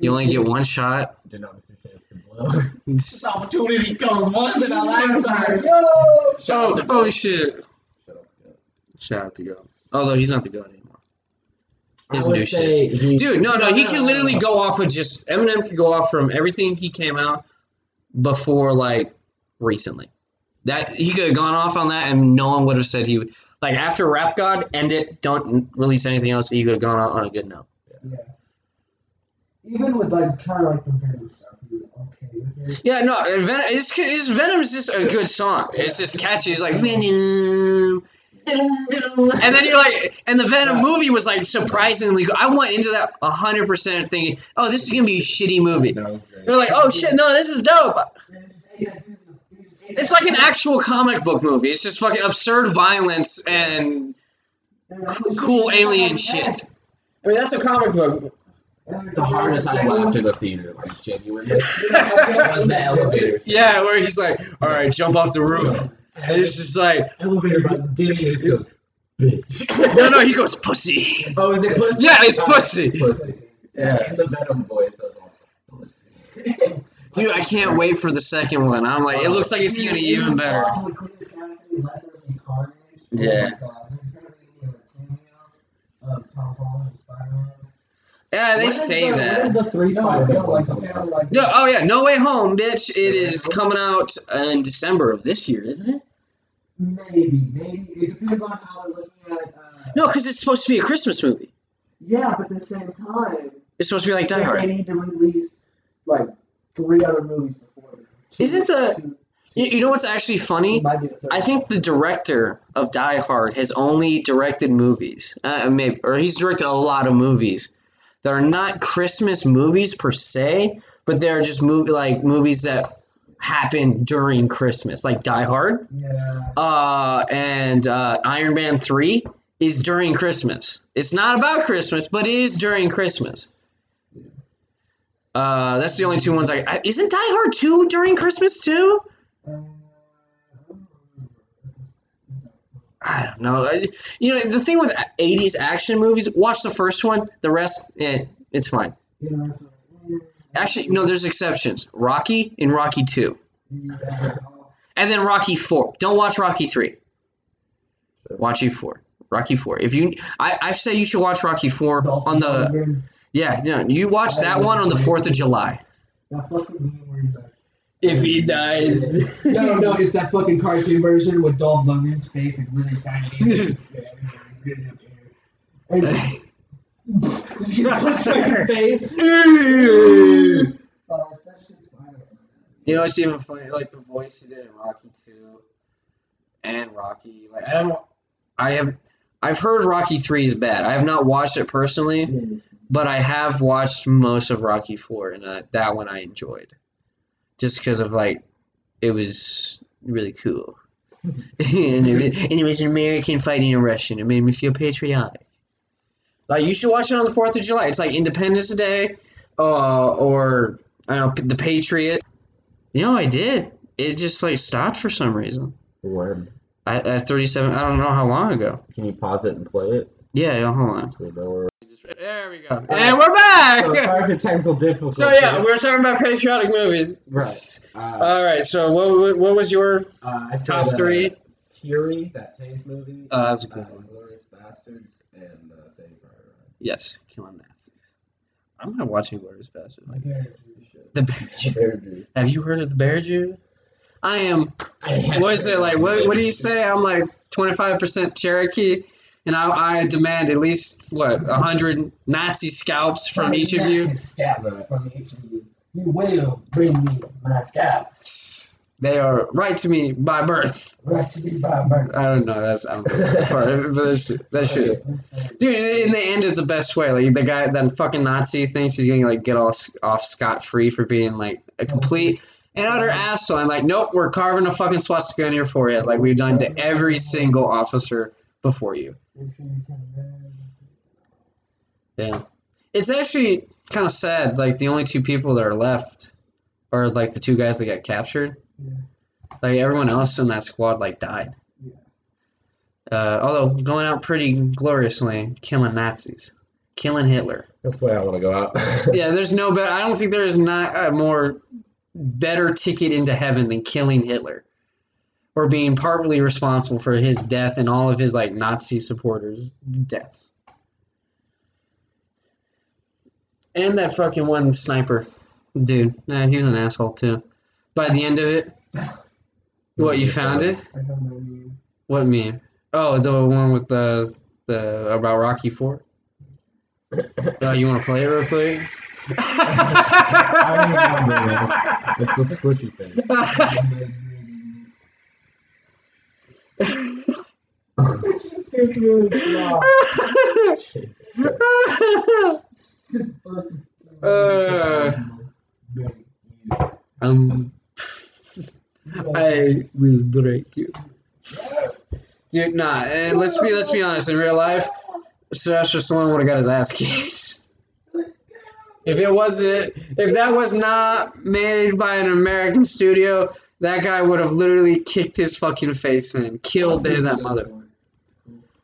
You only get one shot. Do not miss your chance to blow. This opportunity comes once in a lifetime. Yo! Shout out oh, shit. Shout out to God. Shout out to God. Although he's not the God anymore. His new shit. He, Dude, no, no, he can literally go off of just... Eminem can go off from everything he came out before, like, recently. That he could have gone off on that and no one would have said he would... Like, after Rap God, end it, don't release anything else, he could have gone out on a good note. Yeah. Even with like kind of like the Venom stuff, he was okay with it. Yeah, no, Venom. It's, it's Venom's just a good song. Yeah. It's just catchy. It's like Venom, and then you're like, and the Venom yeah. movie was like surprisingly good. I went into that a hundred percent thinking, oh, this is gonna be a shitty movie. No, they're like, oh shit, no, this is dope. It's like an actual comic book movie. It's just fucking absurd violence and cool alien shit. I mean, that's a comic book. the hardest I laughed in the theater, like, genuinely, was the elevator scene. Yeah, where he's like, all right, jump off the roof. And it's just like... Elevator button, didn't he just goes, bitch. No, no, he goes, pussy. Oh, is it pussy? Yeah, it's pussy. Pussy. Yeah. And the Venom voice was also pussy. Dude, I can't wait for the second one. I'm like, it looks like it's going to be even better. Yeah. Yeah, they say that. What is the three Spider-Man? No, oh yeah, No Way Home, bitch. It is coming out in December of this year, isn't it? Maybe, maybe. It depends on how they're looking at... Uh, no, because it's supposed to be a Christmas movie. Yeah, but at the same time... It's supposed to be like Die Hard. They need to release... like, three other movies before them. Isn't the... Two, two, you know what's actually funny? I think the director of Die Hard has only directed movies. Uh, maybe, or he's directed a lot of movies that are not Christmas movies per se, but they're just movie, like movies that happen during Christmas. Like Die Hard. Yeah. Uh, and uh, Iron Man three is during Christmas. It's not about Christmas, but it is during Christmas. Uh, that's the only two ones I, I... Isn't Die Hard two during Christmas, too? I don't know. I, you know, the thing with eighties action movies, watch the first one, the rest, eh, it's fine. Actually, no, there's exceptions. Rocky and Rocky two. And then Rocky four. Don't watch Rocky three. Watch four. Rocky four. If you... I, I say you should watch Rocky four on the... Yeah, you know, you watch that one on the fourth of July. That fucking meme where he's like... If he dies... No, no, it's that fucking cartoon version with Dolph Lundgren's face and really tiny... And he's like... He's like, face... You know what's even funny? Like, the voice he did in Rocky two and Rocky... Like, I don't... I have... I've heard Rocky three is bad. I have not watched it personally, but I have watched most of Rocky four, and uh, that one I enjoyed. Just because of, like, it was really cool. and, it, and it was an American fighting a Russian. It made me feel patriotic. Like, you should watch it on the fourth of July. It's like Independence Day uh, or, I don't know, The Patriot. You know, I did. It just, like, stopped for some reason. Word. At thirty-seven, I don't know how long ago. Can you pause it and play it? Yeah, yeah, hold on. There we go. And right. We're back! So, sorry for technical difficulties. So, yeah, we were talking about patriotic movies. Right. Uh, All right, so what what was your uh, top that, three? Uh, Fury, that Tank movie. Uh, that was a good uh, one. Glorious Bastards and uh, Saving Private Ryan. Yes, Killing Nazis. I'm not watching Glorious Bastards. Like, the Bear Jew. The Bear Jew. Have you heard of The Bear Jew? I am, what is it, like, what What do you say? I'm like twenty-five percent Cherokee, and I I demand at least, what, one hundred Nazi scalps from each of you? Nazi scalps from each of you. You will bring me my scalps. They are right to me by birth. Right to me by birth. I don't know, that's, I don't know that part of it, but that's, that's shit. Dude, and they ended the best way. Like, the guy, that fucking Nazi thinks he's gonna, like, get all off scot-free for being, like, a complete... And utter asshole. I'm like, nope, we're carving a fucking swastika on your forehead like we've done to every single officer before you. Yeah. It's actually kind of sad. Like, the only two people that are left are, like, the two guys that got captured. Yeah. Like, everyone else in that squad, like, died. Yeah. Uh, although, going out pretty gloriously, killing Nazis. Killing Hitler. That's the way I want to go out. Yeah, there's no better. I don't think there is not a more... better ticket into heaven than killing Hitler or being partly responsible for his death and all of his, like, Nazi supporters' deaths. And that fucking one sniper dude. Nah, he was an asshole, too. By the end of it... What, you found it? I found that meme. What meme? Oh, the one with the... the about Rocky four? Oh, you want to play it real quick? I don't even remember it. It's the squishy thing. This just gets really small. uh, um, I will break you. Dude, nah. And let's be let's be honest. In real life, Sasha Sloan would have got his ass kicked. it wasn't, if that was not managed by an American studio, that guy would have literally kicked his fucking face in and killed his that mother. Cool.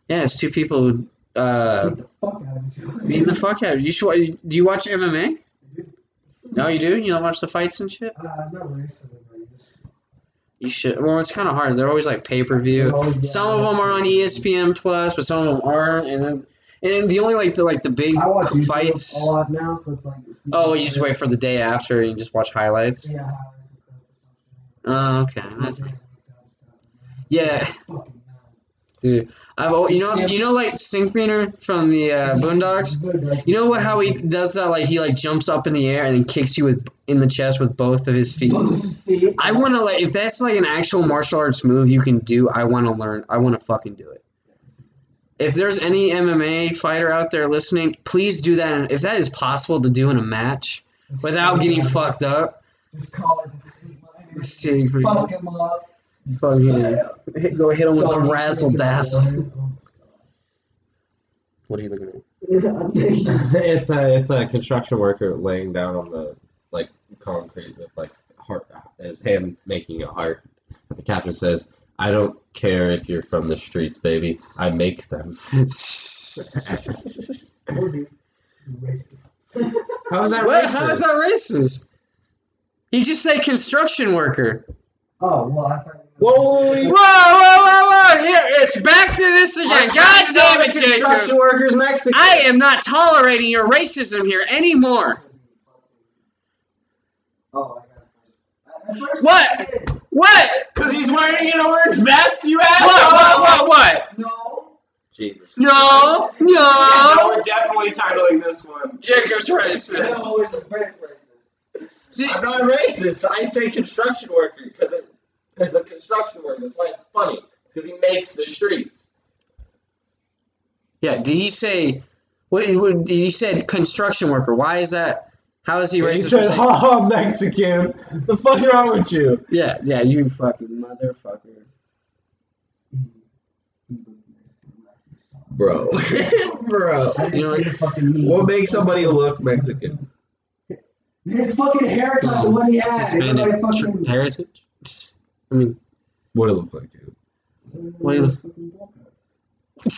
Yeah, it's two people who, uh, beat the fuck out of you. Beating the fuck out of you. Should, do you watch M M A? I do. No, you do? You don't watch the fights and shit? Uh, not recently, but I used to. You should. Well, it's kind of hard. They're always like pay-per-view. Oh, yeah. Some of them are on E S P N Plus, but some of them aren't. And then, and the only like the like the big I watch fights. All out now, so it's like. It's oh, you just wait for the day after and you just watch highlights. Yeah. Oh, okay. That's right. Yeah. Dude, I've always, you know you know like Sinkmeaner from the uh, Boondocks. You know what how he does that? Like he like jumps up in the air and then kicks you with in the chest with both of his feet. I want to like if that's like an actual martial arts move you can do. I want to learn. I want to fucking do it. If there's any M M A fighter out there listening, please do that. If that is possible to do in a match without getting fucked up. Just call it the street miners. Fuck him up. Fucking hit, go hit him with a razzle dazzle. What are you looking at? it's a it's a construction worker laying down on the like concrete with like heart his hand making a heart. The captain says, "I don't care if you're from the streets, baby. I make them." How is that what? racist? How is that racist? He just said construction worker. Oh well, I thought. Whoa, whoa, whoa, whoa, whoa! Here, it's back to this again. God damn it, Jacob! Construction workers, Mexican. I am not tolerating your racism here anymore. Oh, I got it. What? What? Because he's wearing an orange vest, you ass. What? What? What? What? No. Jesus. No. Christ. No. Yeah, no. We're definitely titling this one. Jacob's racist. No, it's racist. See, I'm not racist. I say construction worker because it. It's a construction worker. That's why it's funny. Because he makes the streets. Yeah. Did he say? What? What he said construction worker. Why is that? How is he yeah, racist? He said, "Ha ha, Mexican. The fuck is wrong with you?" Yeah. Yeah. You fucking motherfucker. Bro. Bro. You know, like, what makes somebody look Mexican? His fucking haircut, the one he had. Hispanic fucking... heritage. I mean, what do you look like, dude? What do you look like?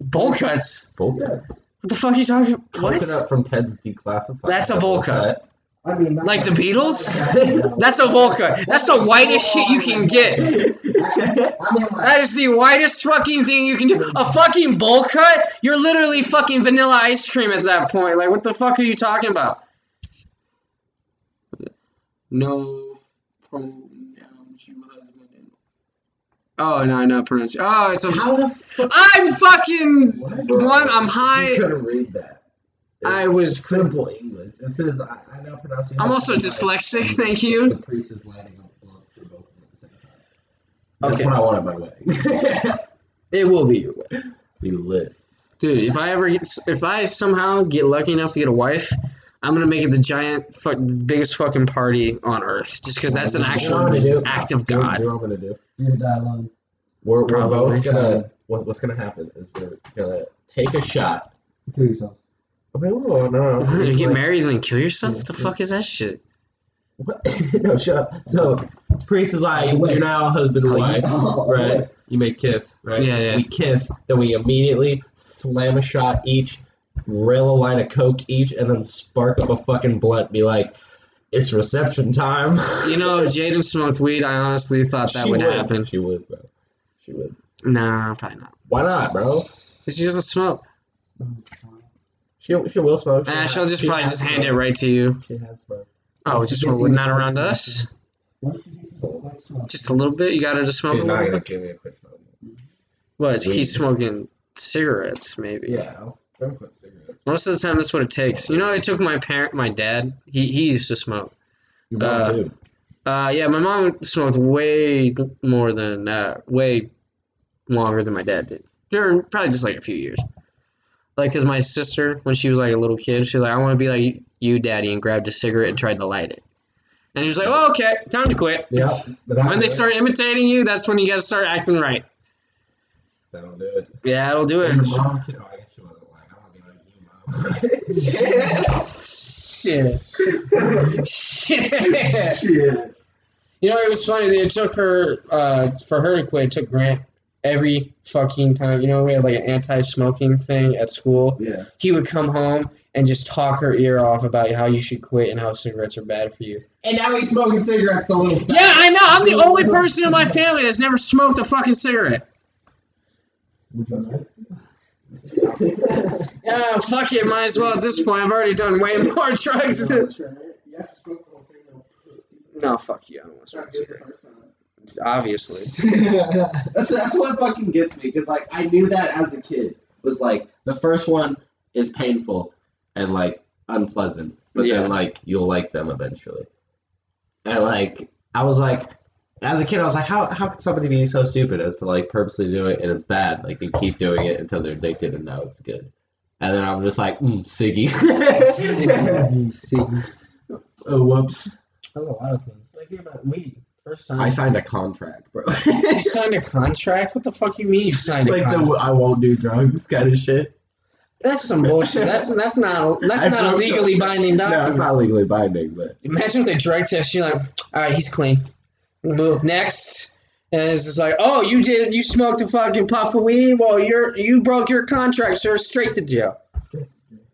Bowl cuts. Bowl cuts? What the fuck are you talking about? What? Coconut from Ted's Declassified. That's a bowl cut. I mean, like the Beatles? That's a bowl cut. That's the whitest shit you can get. That is the whitest fucking thing you can do. A fucking bowl cut? You're literally fucking vanilla ice cream at that point. Like, what the fuck are you talking about? No problem. Oh, no, I'm not pronouncing. Oh, it's a... How the fuck? I'm fucking... What? One, I'm high... You couldn't read that. It's I was... Simple English. It says, I, I'm not pronouncing... I'm also dyslexic, light. Thank you. The priest is lighting up for both of them at the same time. That's okay. What I want at my wedding. It will be your wedding. Be lit. Dude, if I ever... Get, if I somehow get lucky enough to get a wife... I'm gonna make it the giant, fuck, biggest fucking party on earth, just because that's an actual act of God. You know what I'm gonna do? You're gonna die alone. We're, we're both gonna. What, what's gonna happen is we're gonna take a shot. Kill yourself. I mean, oh, no, no. You get like, married and then kill yourself? Yeah, what the yeah. fuck is that shit? What? No, shut up. So, priest is like, oh, you're now husband and oh, wife, oh, right? Wait. You may kiss, right? Yeah, yeah. We kiss, then we immediately slam a shot each. Rail a line of Coke each, and then spark up a fucking blunt. Be like, it's reception time. You know, if Jaden smoked weed, I honestly thought that would, would happen. She would, bro. She would. Nah, probably not. Why not, bro? Because she doesn't smoke. She she will smoke. She nah, has, she'll just she probably just hand smoke. It right to you. She has smoke. Oh, she just well, not around smoke. Us. Just a little bit. You got her to smoke. She's a not little gonna bit? Give me a quick smoke. What? Weed. He's smoking cigarettes, maybe. Yeah. Most of the time, that's what it takes. You know, it took my parent, my dad. He he used to smoke. Your mom uh, too. Uh, yeah, my mom smoked way more than uh, way longer than my dad did. During probably just like a few years. Like, cause my sister, when she was like a little kid, she was like, "I want to be like you, daddy," and grabbed a cigarette and tried to light it. And he was like, "Oh, okay, time to quit." Yeah. When they start imitating you, that's when you got to start acting right. That'll do it. Yeah, that'll do it. Your mom, too. I guess she wasn't. Shit. Shit. Shit. You know, it was funny that it took her, uh, for her to quit, it took Grant every fucking time. You know, we had like an anti-smoking thing at school. Yeah. He would come home and just talk her ear off about how you should quit and how cigarettes are bad for you. And now he's smoking cigarettes a little bit. Yeah, I know. I'm the only person in my family that's never smoked a fucking cigarette. Yeah, fuck it. Might as well at this point. I've already done way more drugs than... No, fuck you. I don't want to smoke a cigarette. It's obviously. that's, that's what fucking gets me, because, like, I knew that as a kid. It was, like, the first one is painful and, like, unpleasant, but yeah. then, like, you'll like them eventually. And, like, I was, like, as a kid, I was like, how how could somebody be so stupid as to, like, purposely do it and it's bad? Like, they keep doing it until they're addicted and now it's good. And then I'm just like, mm, Siggy. Siggy, Siggy. Oh, whoops. That's a lot of things. Like, think about weed. First time. I signed a contract, bro. You signed a contract? What the fuck you mean you signed like a contract? Like the I won't do drugs kind of shit? That's some bullshit. That's that's not that's I not a legally it. binding document. No, it's not legally binding, but... Imagine if they drug test you, like, all right, he's clean. Move next. And it's just like, oh, you did, you smoked a fucking puff of weed? Well, you're, you broke your contract, sir. Straight to jail. Straight to jail.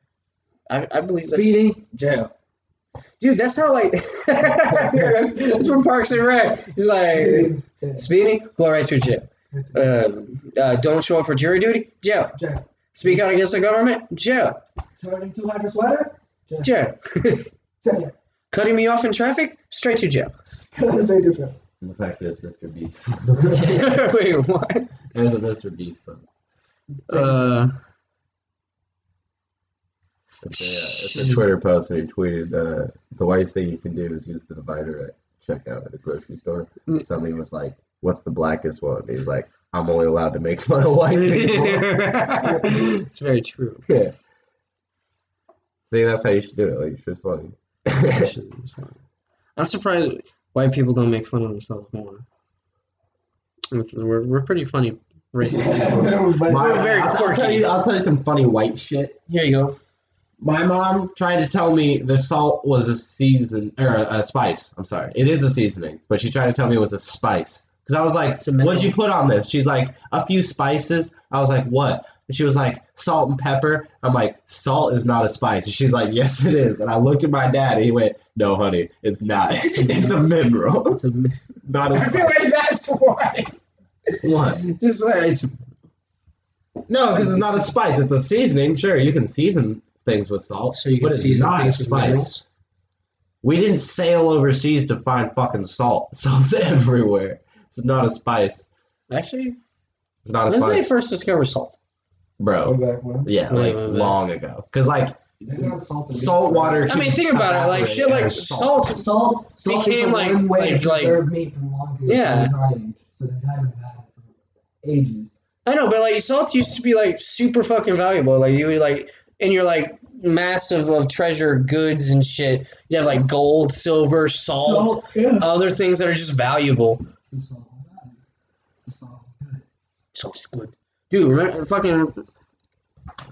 I, I believe Speedy, that's... Speedy, jail. Dude, that's how, like, that's, that's from Parks and Rec. He's like, speeding, go right to jail. Uh, uh, don't show up for jury duty, jail. Jail. Speak out against the government, jail. Turning too hot a sweater, jail. Jail. Cutting me off in traffic, straight to jail. Straight to jail. And the fact is, Mister Beast. Wait, what? There's a Mister Beast book. Uh... It's a, it's a Twitter post and he tweeted, uh, the whitest thing you can do is use the divider at checkout at a grocery store. And somebody was like, what's the blackest one? And he's like, I'm only allowed to make fun of white people. It's very true. Yeah. See, that's how you should do it. Like, you should funny. It's funny. I'm surprised white people don't make fun of themselves more. We're, we're pretty funny races. We're very quirky. I'll tell you, I'll tell you some funny white shit. Here you go. My mom tried to tell me the salt was a season or a, a spice. I'm sorry. It is a seasoning, but she tried to tell me it was a spice. Because I was like, what'd you put on this? She's like, a few spices. I was like, what? And she was like, salt and pepper. I'm like, salt is not a spice. And she's like, yes, it is. And I looked at my dad, and he went, no, honey, it's not. It's a, it's a mineral. It's a mi- not a I feel like that's why. What? Just like, it's... No, because it's not a spice. It's a seasoning. Sure, you can season things with salt, so you can but it's season not spice. We didn't sail overseas to find fucking salt. Salt's everywhere. It's not a spice. Actually, it's not a spice. When did they first discover salt? Bro. Back yeah, like back. long ago. Because, like, salt, salt water. I mean, think about it. Like, shit, like, salt. Salt, salt, salt became, is like, one way like, to preserve like, meat from long periods yeah. of time. So they've had it for ages. I know, but, like, salt used to be, like, super fucking valuable. Like, you would, like... And you're like massive of treasure goods and shit. You have like gold, silver, salt, salt yeah. other things that are just valuable. The salt is good. The salt is good. Salt's good. Dude, remember fucking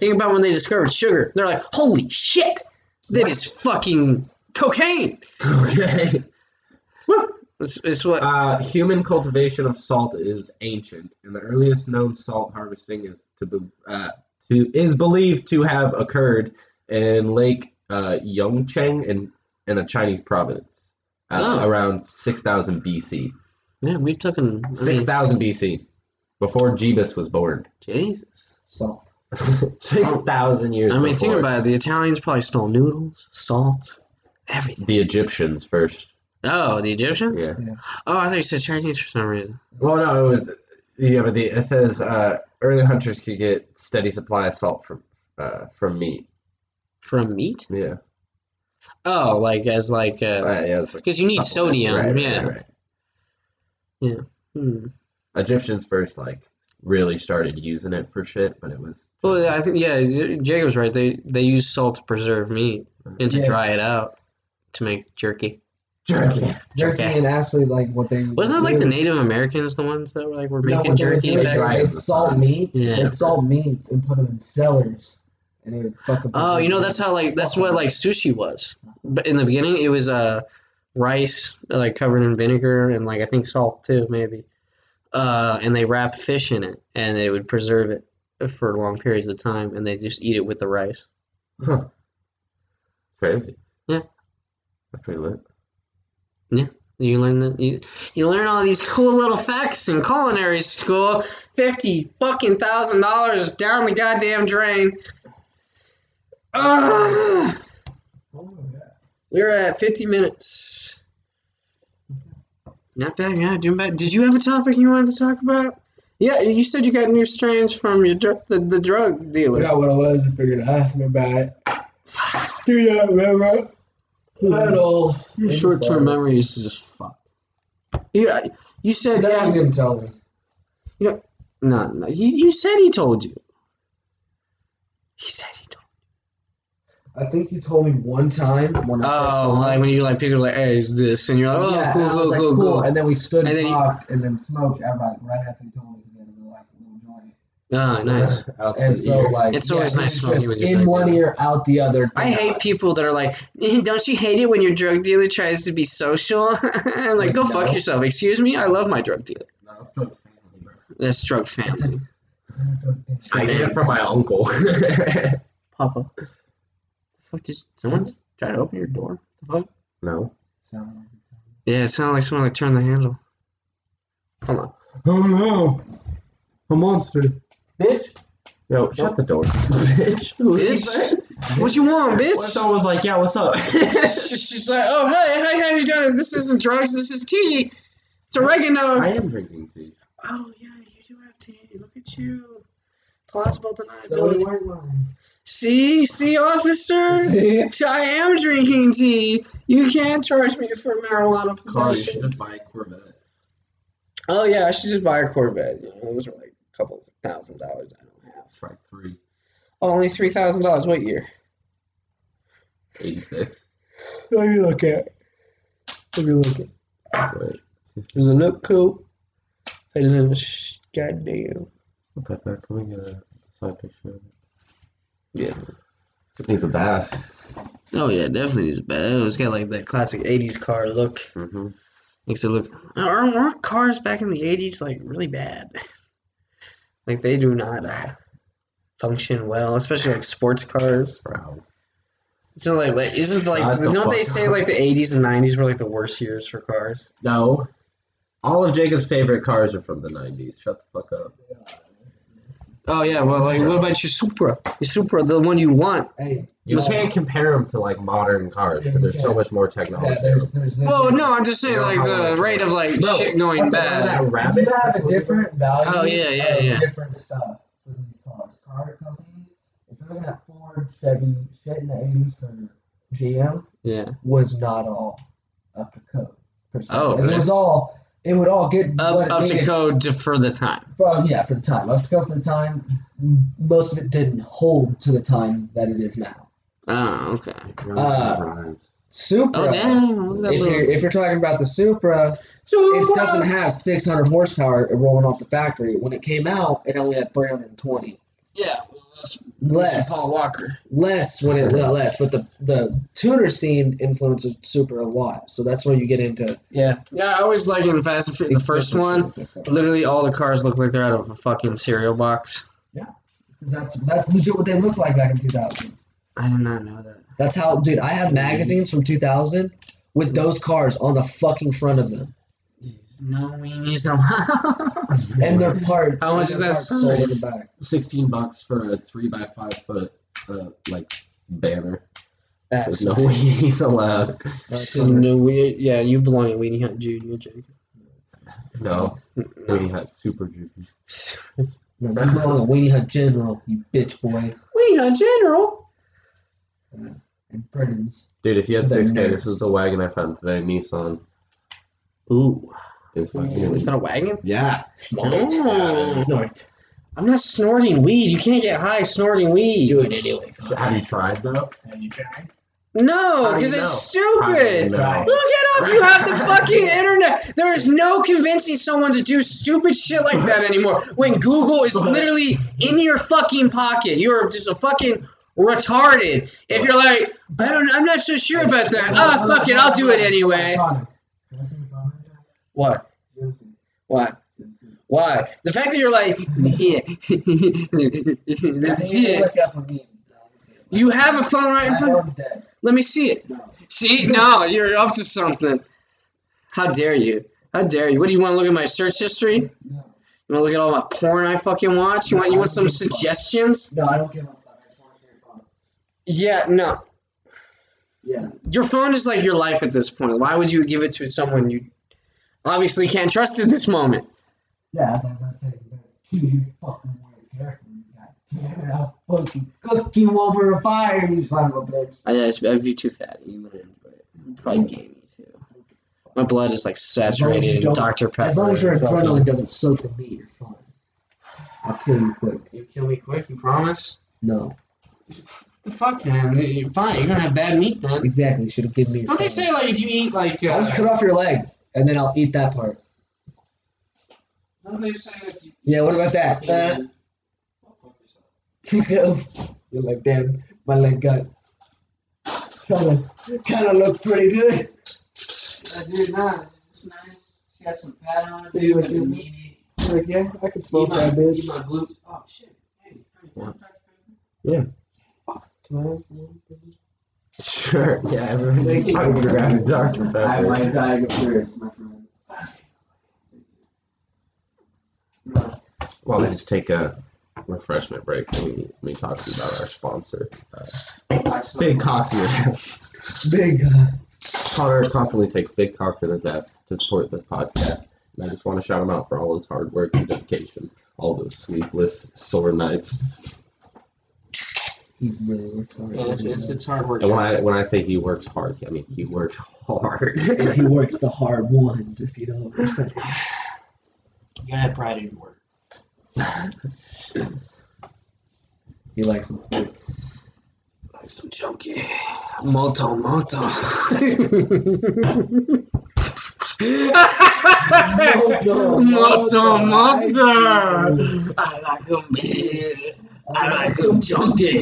think about when they discovered sugar. They're like, holy shit, that what? is fucking cocaine. Cocaine. It's, it's what uh, human cultivation of salt is ancient, and the earliest known salt harvesting is to be. Uh, To, is believed to have occurred in Lake uh, Yongcheng in, in a Chinese province uh, oh. around six thousand B C. Yeah, we're talking... six thousand B C, before Jeebus was born. Jesus. Salt. six thousand years I mean, before. Think about it. The Italians probably stole noodles, salt, everything. The Egyptians first. Oh, the Egyptians? Yeah. yeah. Oh, I thought you said Chinese for some reason. Well, no, it was... Yeah, but the, it says... Uh, Early hunters could get steady supply of salt from uh, from meat. From meat? Yeah. Oh, like as like because uh, uh, yeah, like you need sodium, right, yeah. Right, right. Yeah. Hmm. Egyptians first, like, really started using it for shit, but it was. Well, I think yeah, Jacob's right. They they use salt to preserve meat and to yeah. dry it out to make jerky. Jerky. jerky, jerky, and actually like what they wasn't it like the Native Americans the ones that were like were making no, jerky. They, they, they, they salt meats, yeah. they salt meats, and put them in cellars. and he would fuck up. Oh, you know, that's how, like, that's what, like, sushi was. But in the beginning, it was uh, rice, like, covered in vinegar and, like, I think salt, too, maybe. Uh, and they wrap fish in it, and they would preserve it for long periods of time, and they just eat it with the rice. Huh. Crazy. Yeah. That's pretty lit. Yeah. You learn the, you, you learn all these cool little facts in culinary school. Fifty fucking thousand dollars down the goddamn drain. Ugh. Oh, yeah. We're at fifty minutes. Okay. Not bad, yeah. Doing bad. Did you have a topic you wanted to talk about? Yeah, you said you got new strains from your dr- the, the drug dealer. I forgot what it was. I figured I asked me about it. Do not remember? At all. Your short-term memory is just fucked. You, you said that. Yeah, he didn't tell me. You know, no, no. You, you said he told you. He said he told you. I think you told me one time. When I oh, like when you like people like, hey, is this? And you're like, oh, yeah, cool, cool, like, cool, cool. And then we stood and, and talked you... and then smoked everybody right after he told me because they had like a little joint. Ah, nice. And so, like, it's always yeah, nice smoking with your in one ear, out the other. I hate people that are like, don't you hate it when your drug dealer tries to be social? I'm like, go no. fuck yourself. Excuse me? I love my drug dealer. No, that's drug family, bro. That's drug family. I get it from my uncle. Papa. The fuck did someone try to open your door? The fuck? No. Yeah, it sounded like someone like turned the handle. Hold on. Oh no! A monster. Bitch. Yo, shut the door. Bitch. Bitch. What you want, bitch? What if someone was like, yeah, what's up? She's like, oh, hey, hey, how you doing? This isn't drugs, this is tea. It's oregano. I am drinking tea. Oh, yeah, you do have tea. Look at you. Plausible deniability. So we weren't lying. See? See, officer? See? I am drinking tea. You can't charge me for marijuana possession. Carl, you should just buy a Corvette. Oh, yeah, I should just buy a Corvette. You know, it was really couple thousand dollars I don't have. It's like three. Only three thousand dollars. What year? eighty-six. Let me look at it. Let me look at it. There's a look cool. I just have a sh- goddamn. Okay, back. Let me get a side picture of it. Yeah. It needs a bath. Oh, yeah, it definitely needs a bath. It's got like that classic eighties car look. Mm-hmm. Makes it look. Aren't, aren't cars back in the eighties like really bad? Like, they do not uh, function well, especially, like, sports cars. Bro. So, like, like isn't, like, God, don't the they say, like, the eighties and nineties were, like, the worst years for cars? No. All of Jacob's favorite cars are from the nineties. Shut the fuck up. Oh, yeah, well, like, what about your Supra? Your Supra, the one you want. Hey, you no. can't compare them to, like, modern cars, because there's so much more technology. Yeah, there's, there's, there's well, no, I'm just saying, you know, like, the rate of, like, no, shit going okay, bad. That rabbit? You have a different value oh, yeah, yeah, of yeah. different stuff for these cars. Car companies, if you're looking at Ford, Chevy, shit in the eighties for G M, yeah. was not all up to code. Oh, okay. It was all... It would all get up, up to code to, for the time. From, yeah, for the time. Up to code for the time. Most of it didn't hold to the time that it is now. Oh, okay. Uh, Supra. Oh, damn. If you're, if you're talking about the Supra, Supra, it doesn't have six hundred horsepower rolling off the factory. When it came out, it only had three hundred twenty. Yeah, well, that's less. Paul Walker. Less when it less, but the the tuner scene influences Supra a lot, so that's where you get into. Yeah, yeah. I always liked in the Fast and Furious, the first one. Literally, all the cars look like they're out of a fucking cereal box. Yeah, because that's that's legit what they looked like back in two thousands. I did not know that. That's how, dude. I have magazines from two thousand with those cars on the fucking front of them. No weenies allowed. And their parts. How much is that? Sold in the back. Sixteen bucks for a three by five foot, uh, like banner. That's so no weenies allowed. So no we. Yeah, you belong in Weenie Hut, Jude. You're Jacob. No, no. Weenie Hut Super Jude. No, you belong in Weenie Hut General, you bitch boy. Weenie Hut General. Uh, and friends. Dude, if you had six K, this is the wagon I found today, Nissan. Ooh. It's like, Ooh. Is that a wagon? Yeah. No. Snort. I'm not snorting weed. You can't get high snorting weed. Do it anyway. So have you tried, though? Have you tried? No, because it's stupid. Look it up. You have the fucking internet. There is no convincing someone to do stupid shit like that anymore when Google is literally in your fucking pocket. You are just a fucking... retarded. If you're like, but I don't, I'm not so sure about that. Oh, fuck it, I'll do it anyway. What? What? Why? The fact that you're like, yeah. You have a phone right in front of you. Let me see it. No. See? No, you're up to something. How dare you? How dare you? What do you want to look at my search history? No. You want to look at all my porn I fucking watch? You no, want you want some suggestions? No, I don't give a fuck. I just want to see your phone. Yeah, no. Yeah. Your phone is like your life at this point. Why would you give it to someone you obviously can't trust at this moment? Yeah, as I was going to say, choose your fucking words carefully. Damn it, I'll fucking cook you over a fire, you son of a bitch. I, just, I'd be too fat. You wouldn't enjoy it. You'd probably game me, too. My blood is, like, saturated in Dr Pepper. As long as your adrenaline doesn't soak in me, you're fine. I'll kill you quick. You kill me quick, you promise? No. The fuck, then? You're fine. You're gonna have bad meat, then. Exactly. You should have given me your Don't phone. They say, like, if you eat, like... Uh, I'll just cut off your leg, and then I'll eat that part. Don't they say if you... Yeah, what about that? Uh, You're like, damn, my leg got kind of kind of looked pretty good. I did not. It's nice. She got some fat on it, dude. Got some meaty. Like, yeah, I can smoke that, bitch. Eat my glutes. Oh shit. Hey, yeah. Yeah. Can I have one? Sure. Yeah. Everyone. Like, I'm gonna grab a Dr Pepper. I might die first, my friend. Well, they just take a refreshment break, so we, we talked about our sponsor. Uh, Big Cox in his ass. Big Cox. Connor constantly takes Big Cox in his ass to support this podcast, and I just want to shout him out for all his hard work and dedication, all those sleepless, sore nights. He really works hard. Yeah, it's, it's, it's hard work. And when I, when I say he works hard, I mean he works hard. He works the hard ones, if you don't understand. You gotta have pride in your work. He likes some food. Like some junkie. Moto, moto. Moto, moto, moto. I like him big. I like him junkie.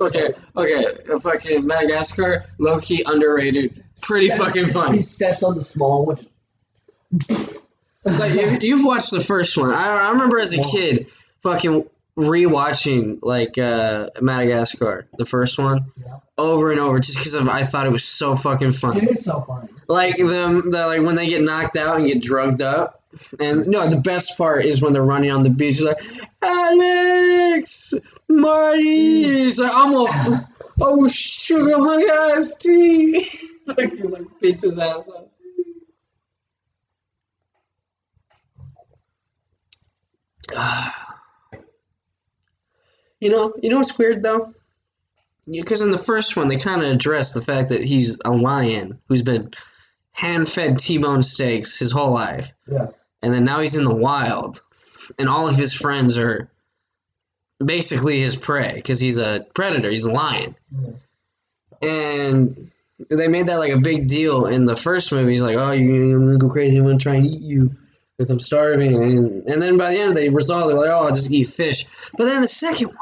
okay, okay. Fucking Madagascar, low key underrated. Pretty steps, fucking funny. He steps on the small one. Like, you've watched the first one. I, I remember as a kid fucking rewatching like uh, Madagascar, the first one, yeah. over and over just because I thought it was so fucking funny. It is so funny. Like them, the, like when they get knocked out and get drugged up, and no, the best part is when they're running on the beach. They're like, Alex, Marty, he's like, I'm a oh sugar honey iced tea. Like he like beats his ass up. You know, you know what's weird though? Because in the first one, they kind of address the fact that he's a lion who's been hand-fed T-bone steaks his whole life. Yeah. And then now he's in the wild, and all of his friends are basically his prey because he's a predator. He's a lion. Yeah. And they made that like a big deal in the first movie. He's like, "Oh, you're gonna go crazy. I'm gonna try and eat you." Because I'm starving, and, and then by the end they resolve, they're like, oh, I'll just eat fish. But then the second one,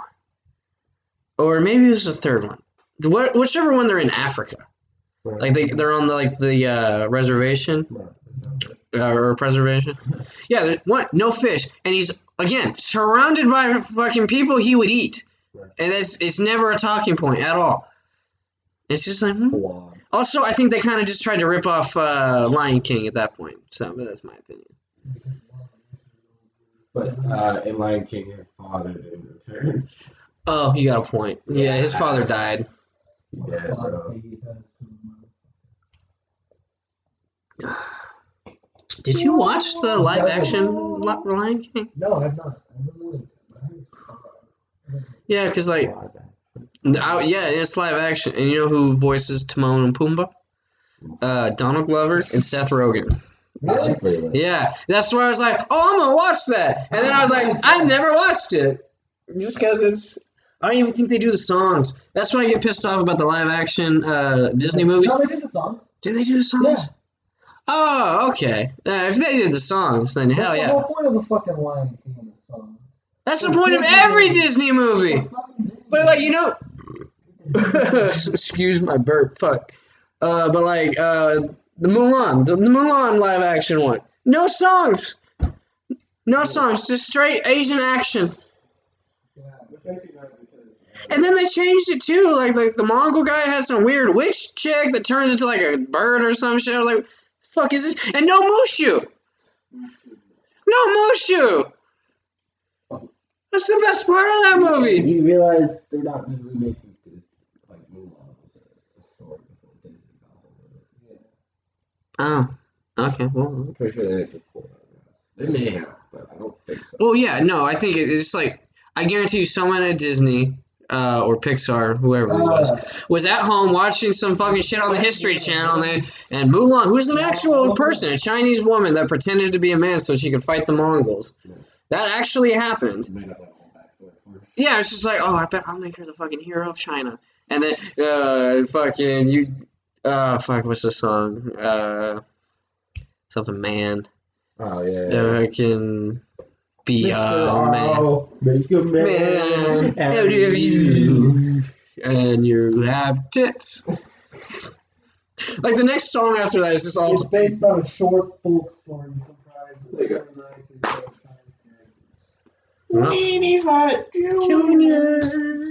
or maybe this is the third one, what, whichever one they're in Africa, like they they're on the like the uh, reservation uh, or preservation, yeah, what no fish, and he's again surrounded by fucking people he would eat, and it's it's never a talking point at all. It's just like hmm. Also I think they kind of just tried to rip off uh, Lion King at that point, so but that's my opinion. But uh, in Lion King, his father didn't return. Oh, you got a point. Yeah, yeah. His father died. Yeah, did you watch the live action Lion King? No, I have not. Yeah, because like, I, yeah, it's live action, and you know who voices Timon and Pumbaa? Uh, Donald Glover and Seth Rogen. Really? Yeah, that's where I was like, oh, I'm gonna watch that, and then I was like, I never watched it, just cause it's. I don't even think they do the songs. That's when I get pissed off about the live action uh, Disney movie. No, they did the songs. Did they do the songs? Yeah. Oh, okay. Uh, if they did the songs, then that's hell yeah. The whole point of the fucking Lion King and the songs. That's the point of every Disney movie. But like, you know, excuse my burp, fuck. Uh, but like, uh, the Mulan, the, the Mulan live action one. No songs. No songs, just straight Asian action. And then they changed it too. Like, like the Mongol guy has some weird witch chick that turned into like a bird or some shit. I was like, fuck is this? And no Mushu. No Mushu. That's the best part of that movie. You realize they're not just remaking this like Mulan was a story before Disney got hold of it. Oh, okay. Well, I'm pretty sure they did pull that. They may have, but I don't think so. Well, yeah, no, I think it's like I guarantee you, someone at Disney uh, or Pixar, whoever uh, it was, was at home watching some fucking shit on the History Channel, and, they, and Mulan, who's an actual person, a Chinese woman that pretended to be a man so she could fight the Mongols. That actually happened. Yeah, it's just like, oh, I bet I'll make her the fucking hero of China. And then, uh, fucking, you, uh, fuck, what's the song? Uh, something man. Oh, yeah. yeah. Fucking be a man. Make a man out of you. And you have tits. Like, the next song after that is just all. It's based on a short folk story comprised of very nice and good. Mini Hut Junior. Do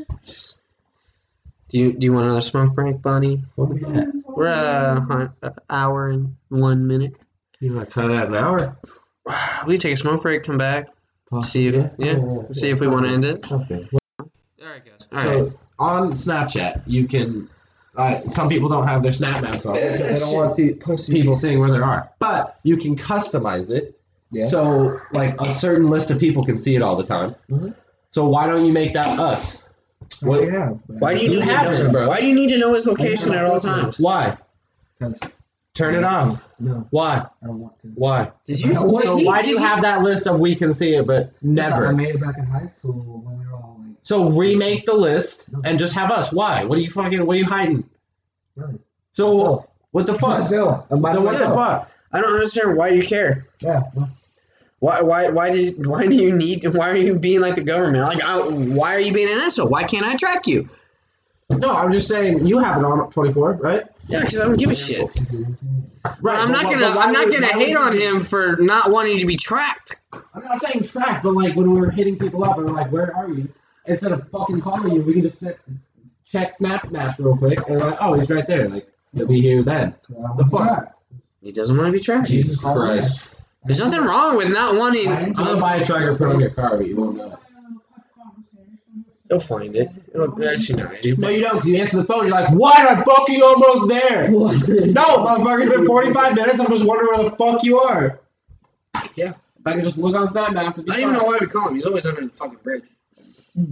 you do you want another smoke break, Bonnie? What we at? We're at a, an hour and one minute. You like to that an hour? We take a smoke break, come back, see if yeah, yeah, yeah, yeah see yeah, if we want to end it. Okay. All right, guys. All so right. On Snapchat, you can. Uh, some people don't have their SnapMaps on. They don't want to see pussy. People seeing where they are, but you can customize it. Yeah. So, like, a certain list of people can see it all the time. Mm-hmm. So why don't you make that us? What do you have? Why do you, you need have to know him, bro? Why do you need to know his location at all times? Why? Because turn it on. No. Why? I don't want to. Why? Did you? So, so he, why do you have that list of we can see it, but never? I made it back in high school when we were all like. So remake the list and just have us. Why? What are you fucking? What are you hiding? Right. So myself. What the fuck? Myself. I'm what myself. The fuck? I don't understand why you care. Yeah. Well, Why why why did why do you need why are you being like the government? Like I, why are you being an asshole? Why can't I track you? No, I'm just saying you have it on twenty-four, right? Yeah, because I don't give a shit. Right, I'm not gonna I'm not gonna hate on him for not wanting to be tracked. I'm not saying tracked, but like when we were hitting people up and we're like, where are you? Instead of fucking calling you, we can just sit, check SnapMaps real quick and like, oh, he's right there. Like he'll be here then. The fuck? He doesn't want to be tracked. Jesus Christ. There's nothing wrong with not wanting. I'm gonna buy a tracker, put on your car, but you won't know. You'll find it. It'll, actually, no, you no, you don't. Cause you answer the phone, you're like, "What? I'm fucking almost there." What? No, motherfucker, it's been forty-five minutes. I'm just wondering where the fuck you are. Yeah, if I can just look on SnapMaps. I don't even know why we call him. He's always under the fucking bridge,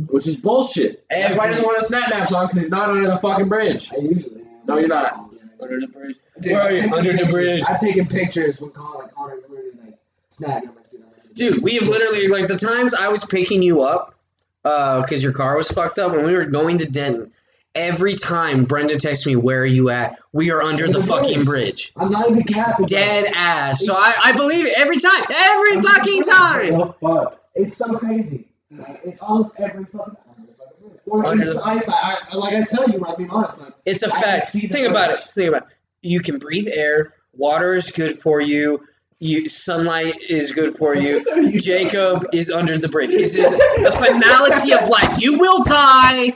which is bullshit. Everybody doesn't want to SnapMaps on because he's not under the fucking bridge. I usually. No, you're not. Under the bridge. Dude, where are you? Under pictures. The bridge. I've taken pictures when Connor, Connor's literally like snagging. I'm like, dude, I'm dude, we have literally like the times I was picking you up, uh, because your car was fucked up when we were going to Denton. Every time Brenda texts me, "Where are you at?" We are under the, the fucking bridge. I'm not even capping. Dead ass. It's, so I, I believe it every time. Every I'm fucking time. Fuck. It's so crazy. Like, it's almost every fucking time. Or under the, ice, I, I, like I tell you, I'll be honest. Like, it's a fact. Think about it. Think about it. You can breathe air. Water is good for you. You sunlight is good for you. you Jacob is under the bridge. It's just the finality of life. You will die.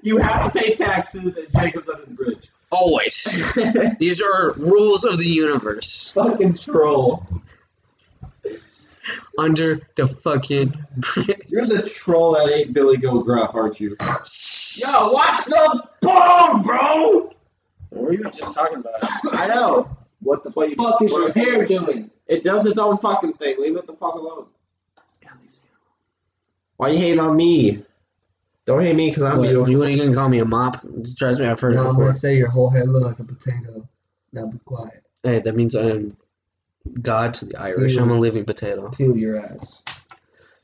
You have to pay taxes, and Jacob's under the bridge. Always. These are rules of the universe. Fucking troll. Under the fucking bridge. You're the troll that ain't Billy Go Gruff, aren't you? Yo, watch the ball, bro! What were you just talking about? I know. What the fuck, fuck is your hair doing? It does its own fucking thing. Leave it the fuck alone. Why you hating on me? Don't hate me because I'm what, beautiful. You ain't gonna call me a mop? It just drives me out for no, I'm gonna say your whole head look like a potato. Now be quiet. Hey, that means I'm God to the Irish. Peel. I'm a living potato. Peel your ass.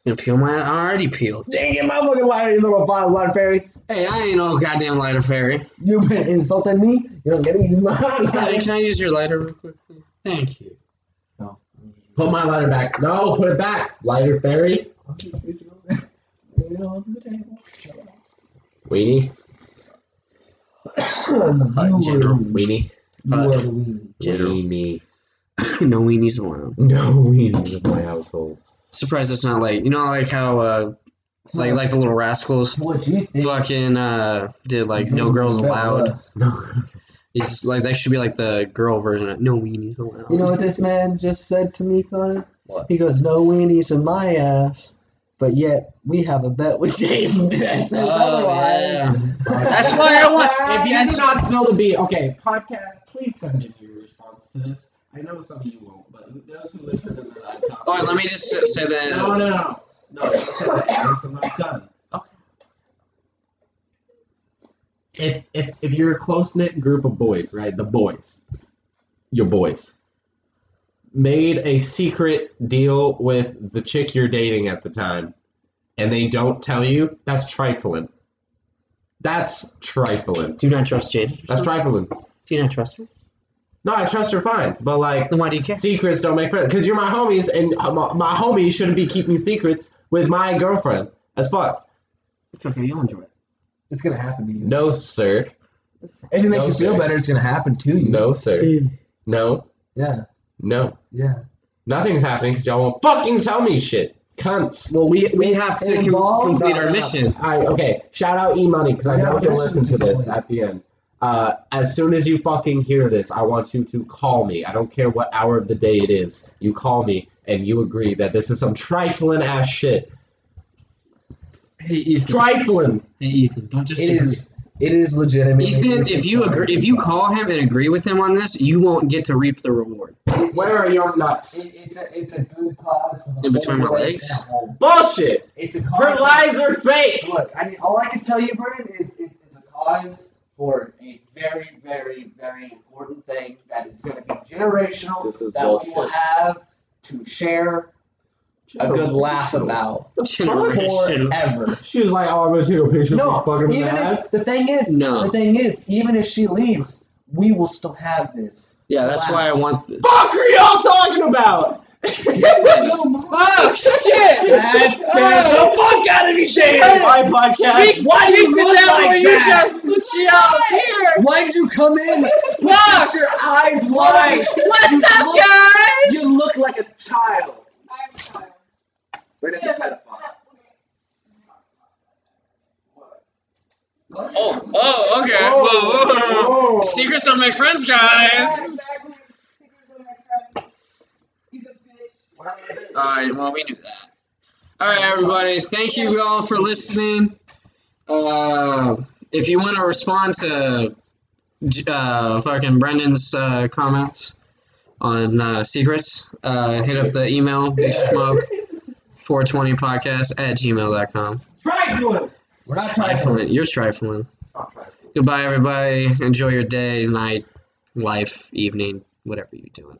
You know, peel my ass? I already peeled. Dang it, my fucking lighter, you little lighter fairy. Hey, I ain't no goddamn lighter fairy. You've been insulting me? You don't get it? You hey, can I use your lighter real quick? Thank you. No. Put my lighter back. No, put it back. Lighter fairy. middle of the table. Weenie? Uh, General Weenie? You uh, are the weenie. General Weenie. No weenies allowed. No weenies in my household. Surprised it's not like, you know, like how, uh, like, like the Little Rascals what you think? fucking, uh, did, like, no, no girls allowed. No. It's like, that should be like the girl version of no weenies allowed. You know what this man just said to me, Connor? What? He goes, no weenies in my ass. But yet, we have a bet with Jaden that says oh, otherwise. Yeah. That's why I want... If you do not smell the beat, okay, podcast, please send in your response to this. I know some of you won't, but those who listen to the laptop... All right, let me just say that... No, no, no. No, don't say that. I'm not done. Okay. If, if, if you're a close-knit group of boys, right, the boys, your boys... made a secret deal with the chick you're dating at the time, and they don't tell you, that's trifling. That's trifling. Do not trust Jane. That's trifling. Do you not trust her? No, I trust her fine, but like, then why do you care? Secrets don't make friends, because you're my homies, and my, my homies shouldn't be keeping secrets with my girlfriend. That's fucked. It's okay, you'll enjoy it. It's gonna happen to you. No, sir. If it makes no, you sir. feel better, it's gonna happen to you. No, sir. No. Yeah. No. Yeah. Nothing's happening because y'all won't fucking tell me shit. Cunts. Well, we we have to complete our mission. All right, okay. Shout out E-Money because I know he'll listen to this at the end. Uh, as soon as you fucking hear this, I want you to call me. I don't care what hour of the day it is. You call me and you agree that this is some trifling ass shit. Hey, Ethan. Trifling. Hey, Ethan. Don't just. It is. It is legitimate. Ethan, if you agree, if you call him and agree with him on this, you won't get to reap the reward. Where are your nuts? It, it's a it's a good cause. For the in between my legs. Bullshit. It's a cause. Her lies are fake. Look, I mean, all I can tell you, Brandon, is it's it's a cause for a very very very important thing that is going to be generational. This is that bullshit. We will have to share. A good laugh about forever. She was like, "Oh, I'm gonna take a picture no, of my fucking even ass." If, the thing is, no. The thing is, even if she leaves, we will still have this. Yeah, that's laugh. Why I want this. Fuck are y'all talking about? Oh shit! That's scared oh. the fuck out of me, Shane. My podcast. Speak, why do you look like that? You just, she out here. Why did you come in? With your eyes wide. What's up, look, guys? You look like a child. I'm a child. Brandon's a pedophile. Oh, oh, okay. Oh, whoa, whoa, whoa. Secrets of my friends, guys. He's a bitch. All right, well, we knew that. All right, everybody. Thank you all for listening. Uh, if you want to respond to uh, fucking Brendan's uh, comments on uh, secrets, uh, hit up the email, BigSchmock. four twenty podcast at gmail dot com. Trifling! We're not trifling. You're trifling. It's not trifling. Goodbye, everybody. Enjoy your day, night, life, evening, whatever you're doing.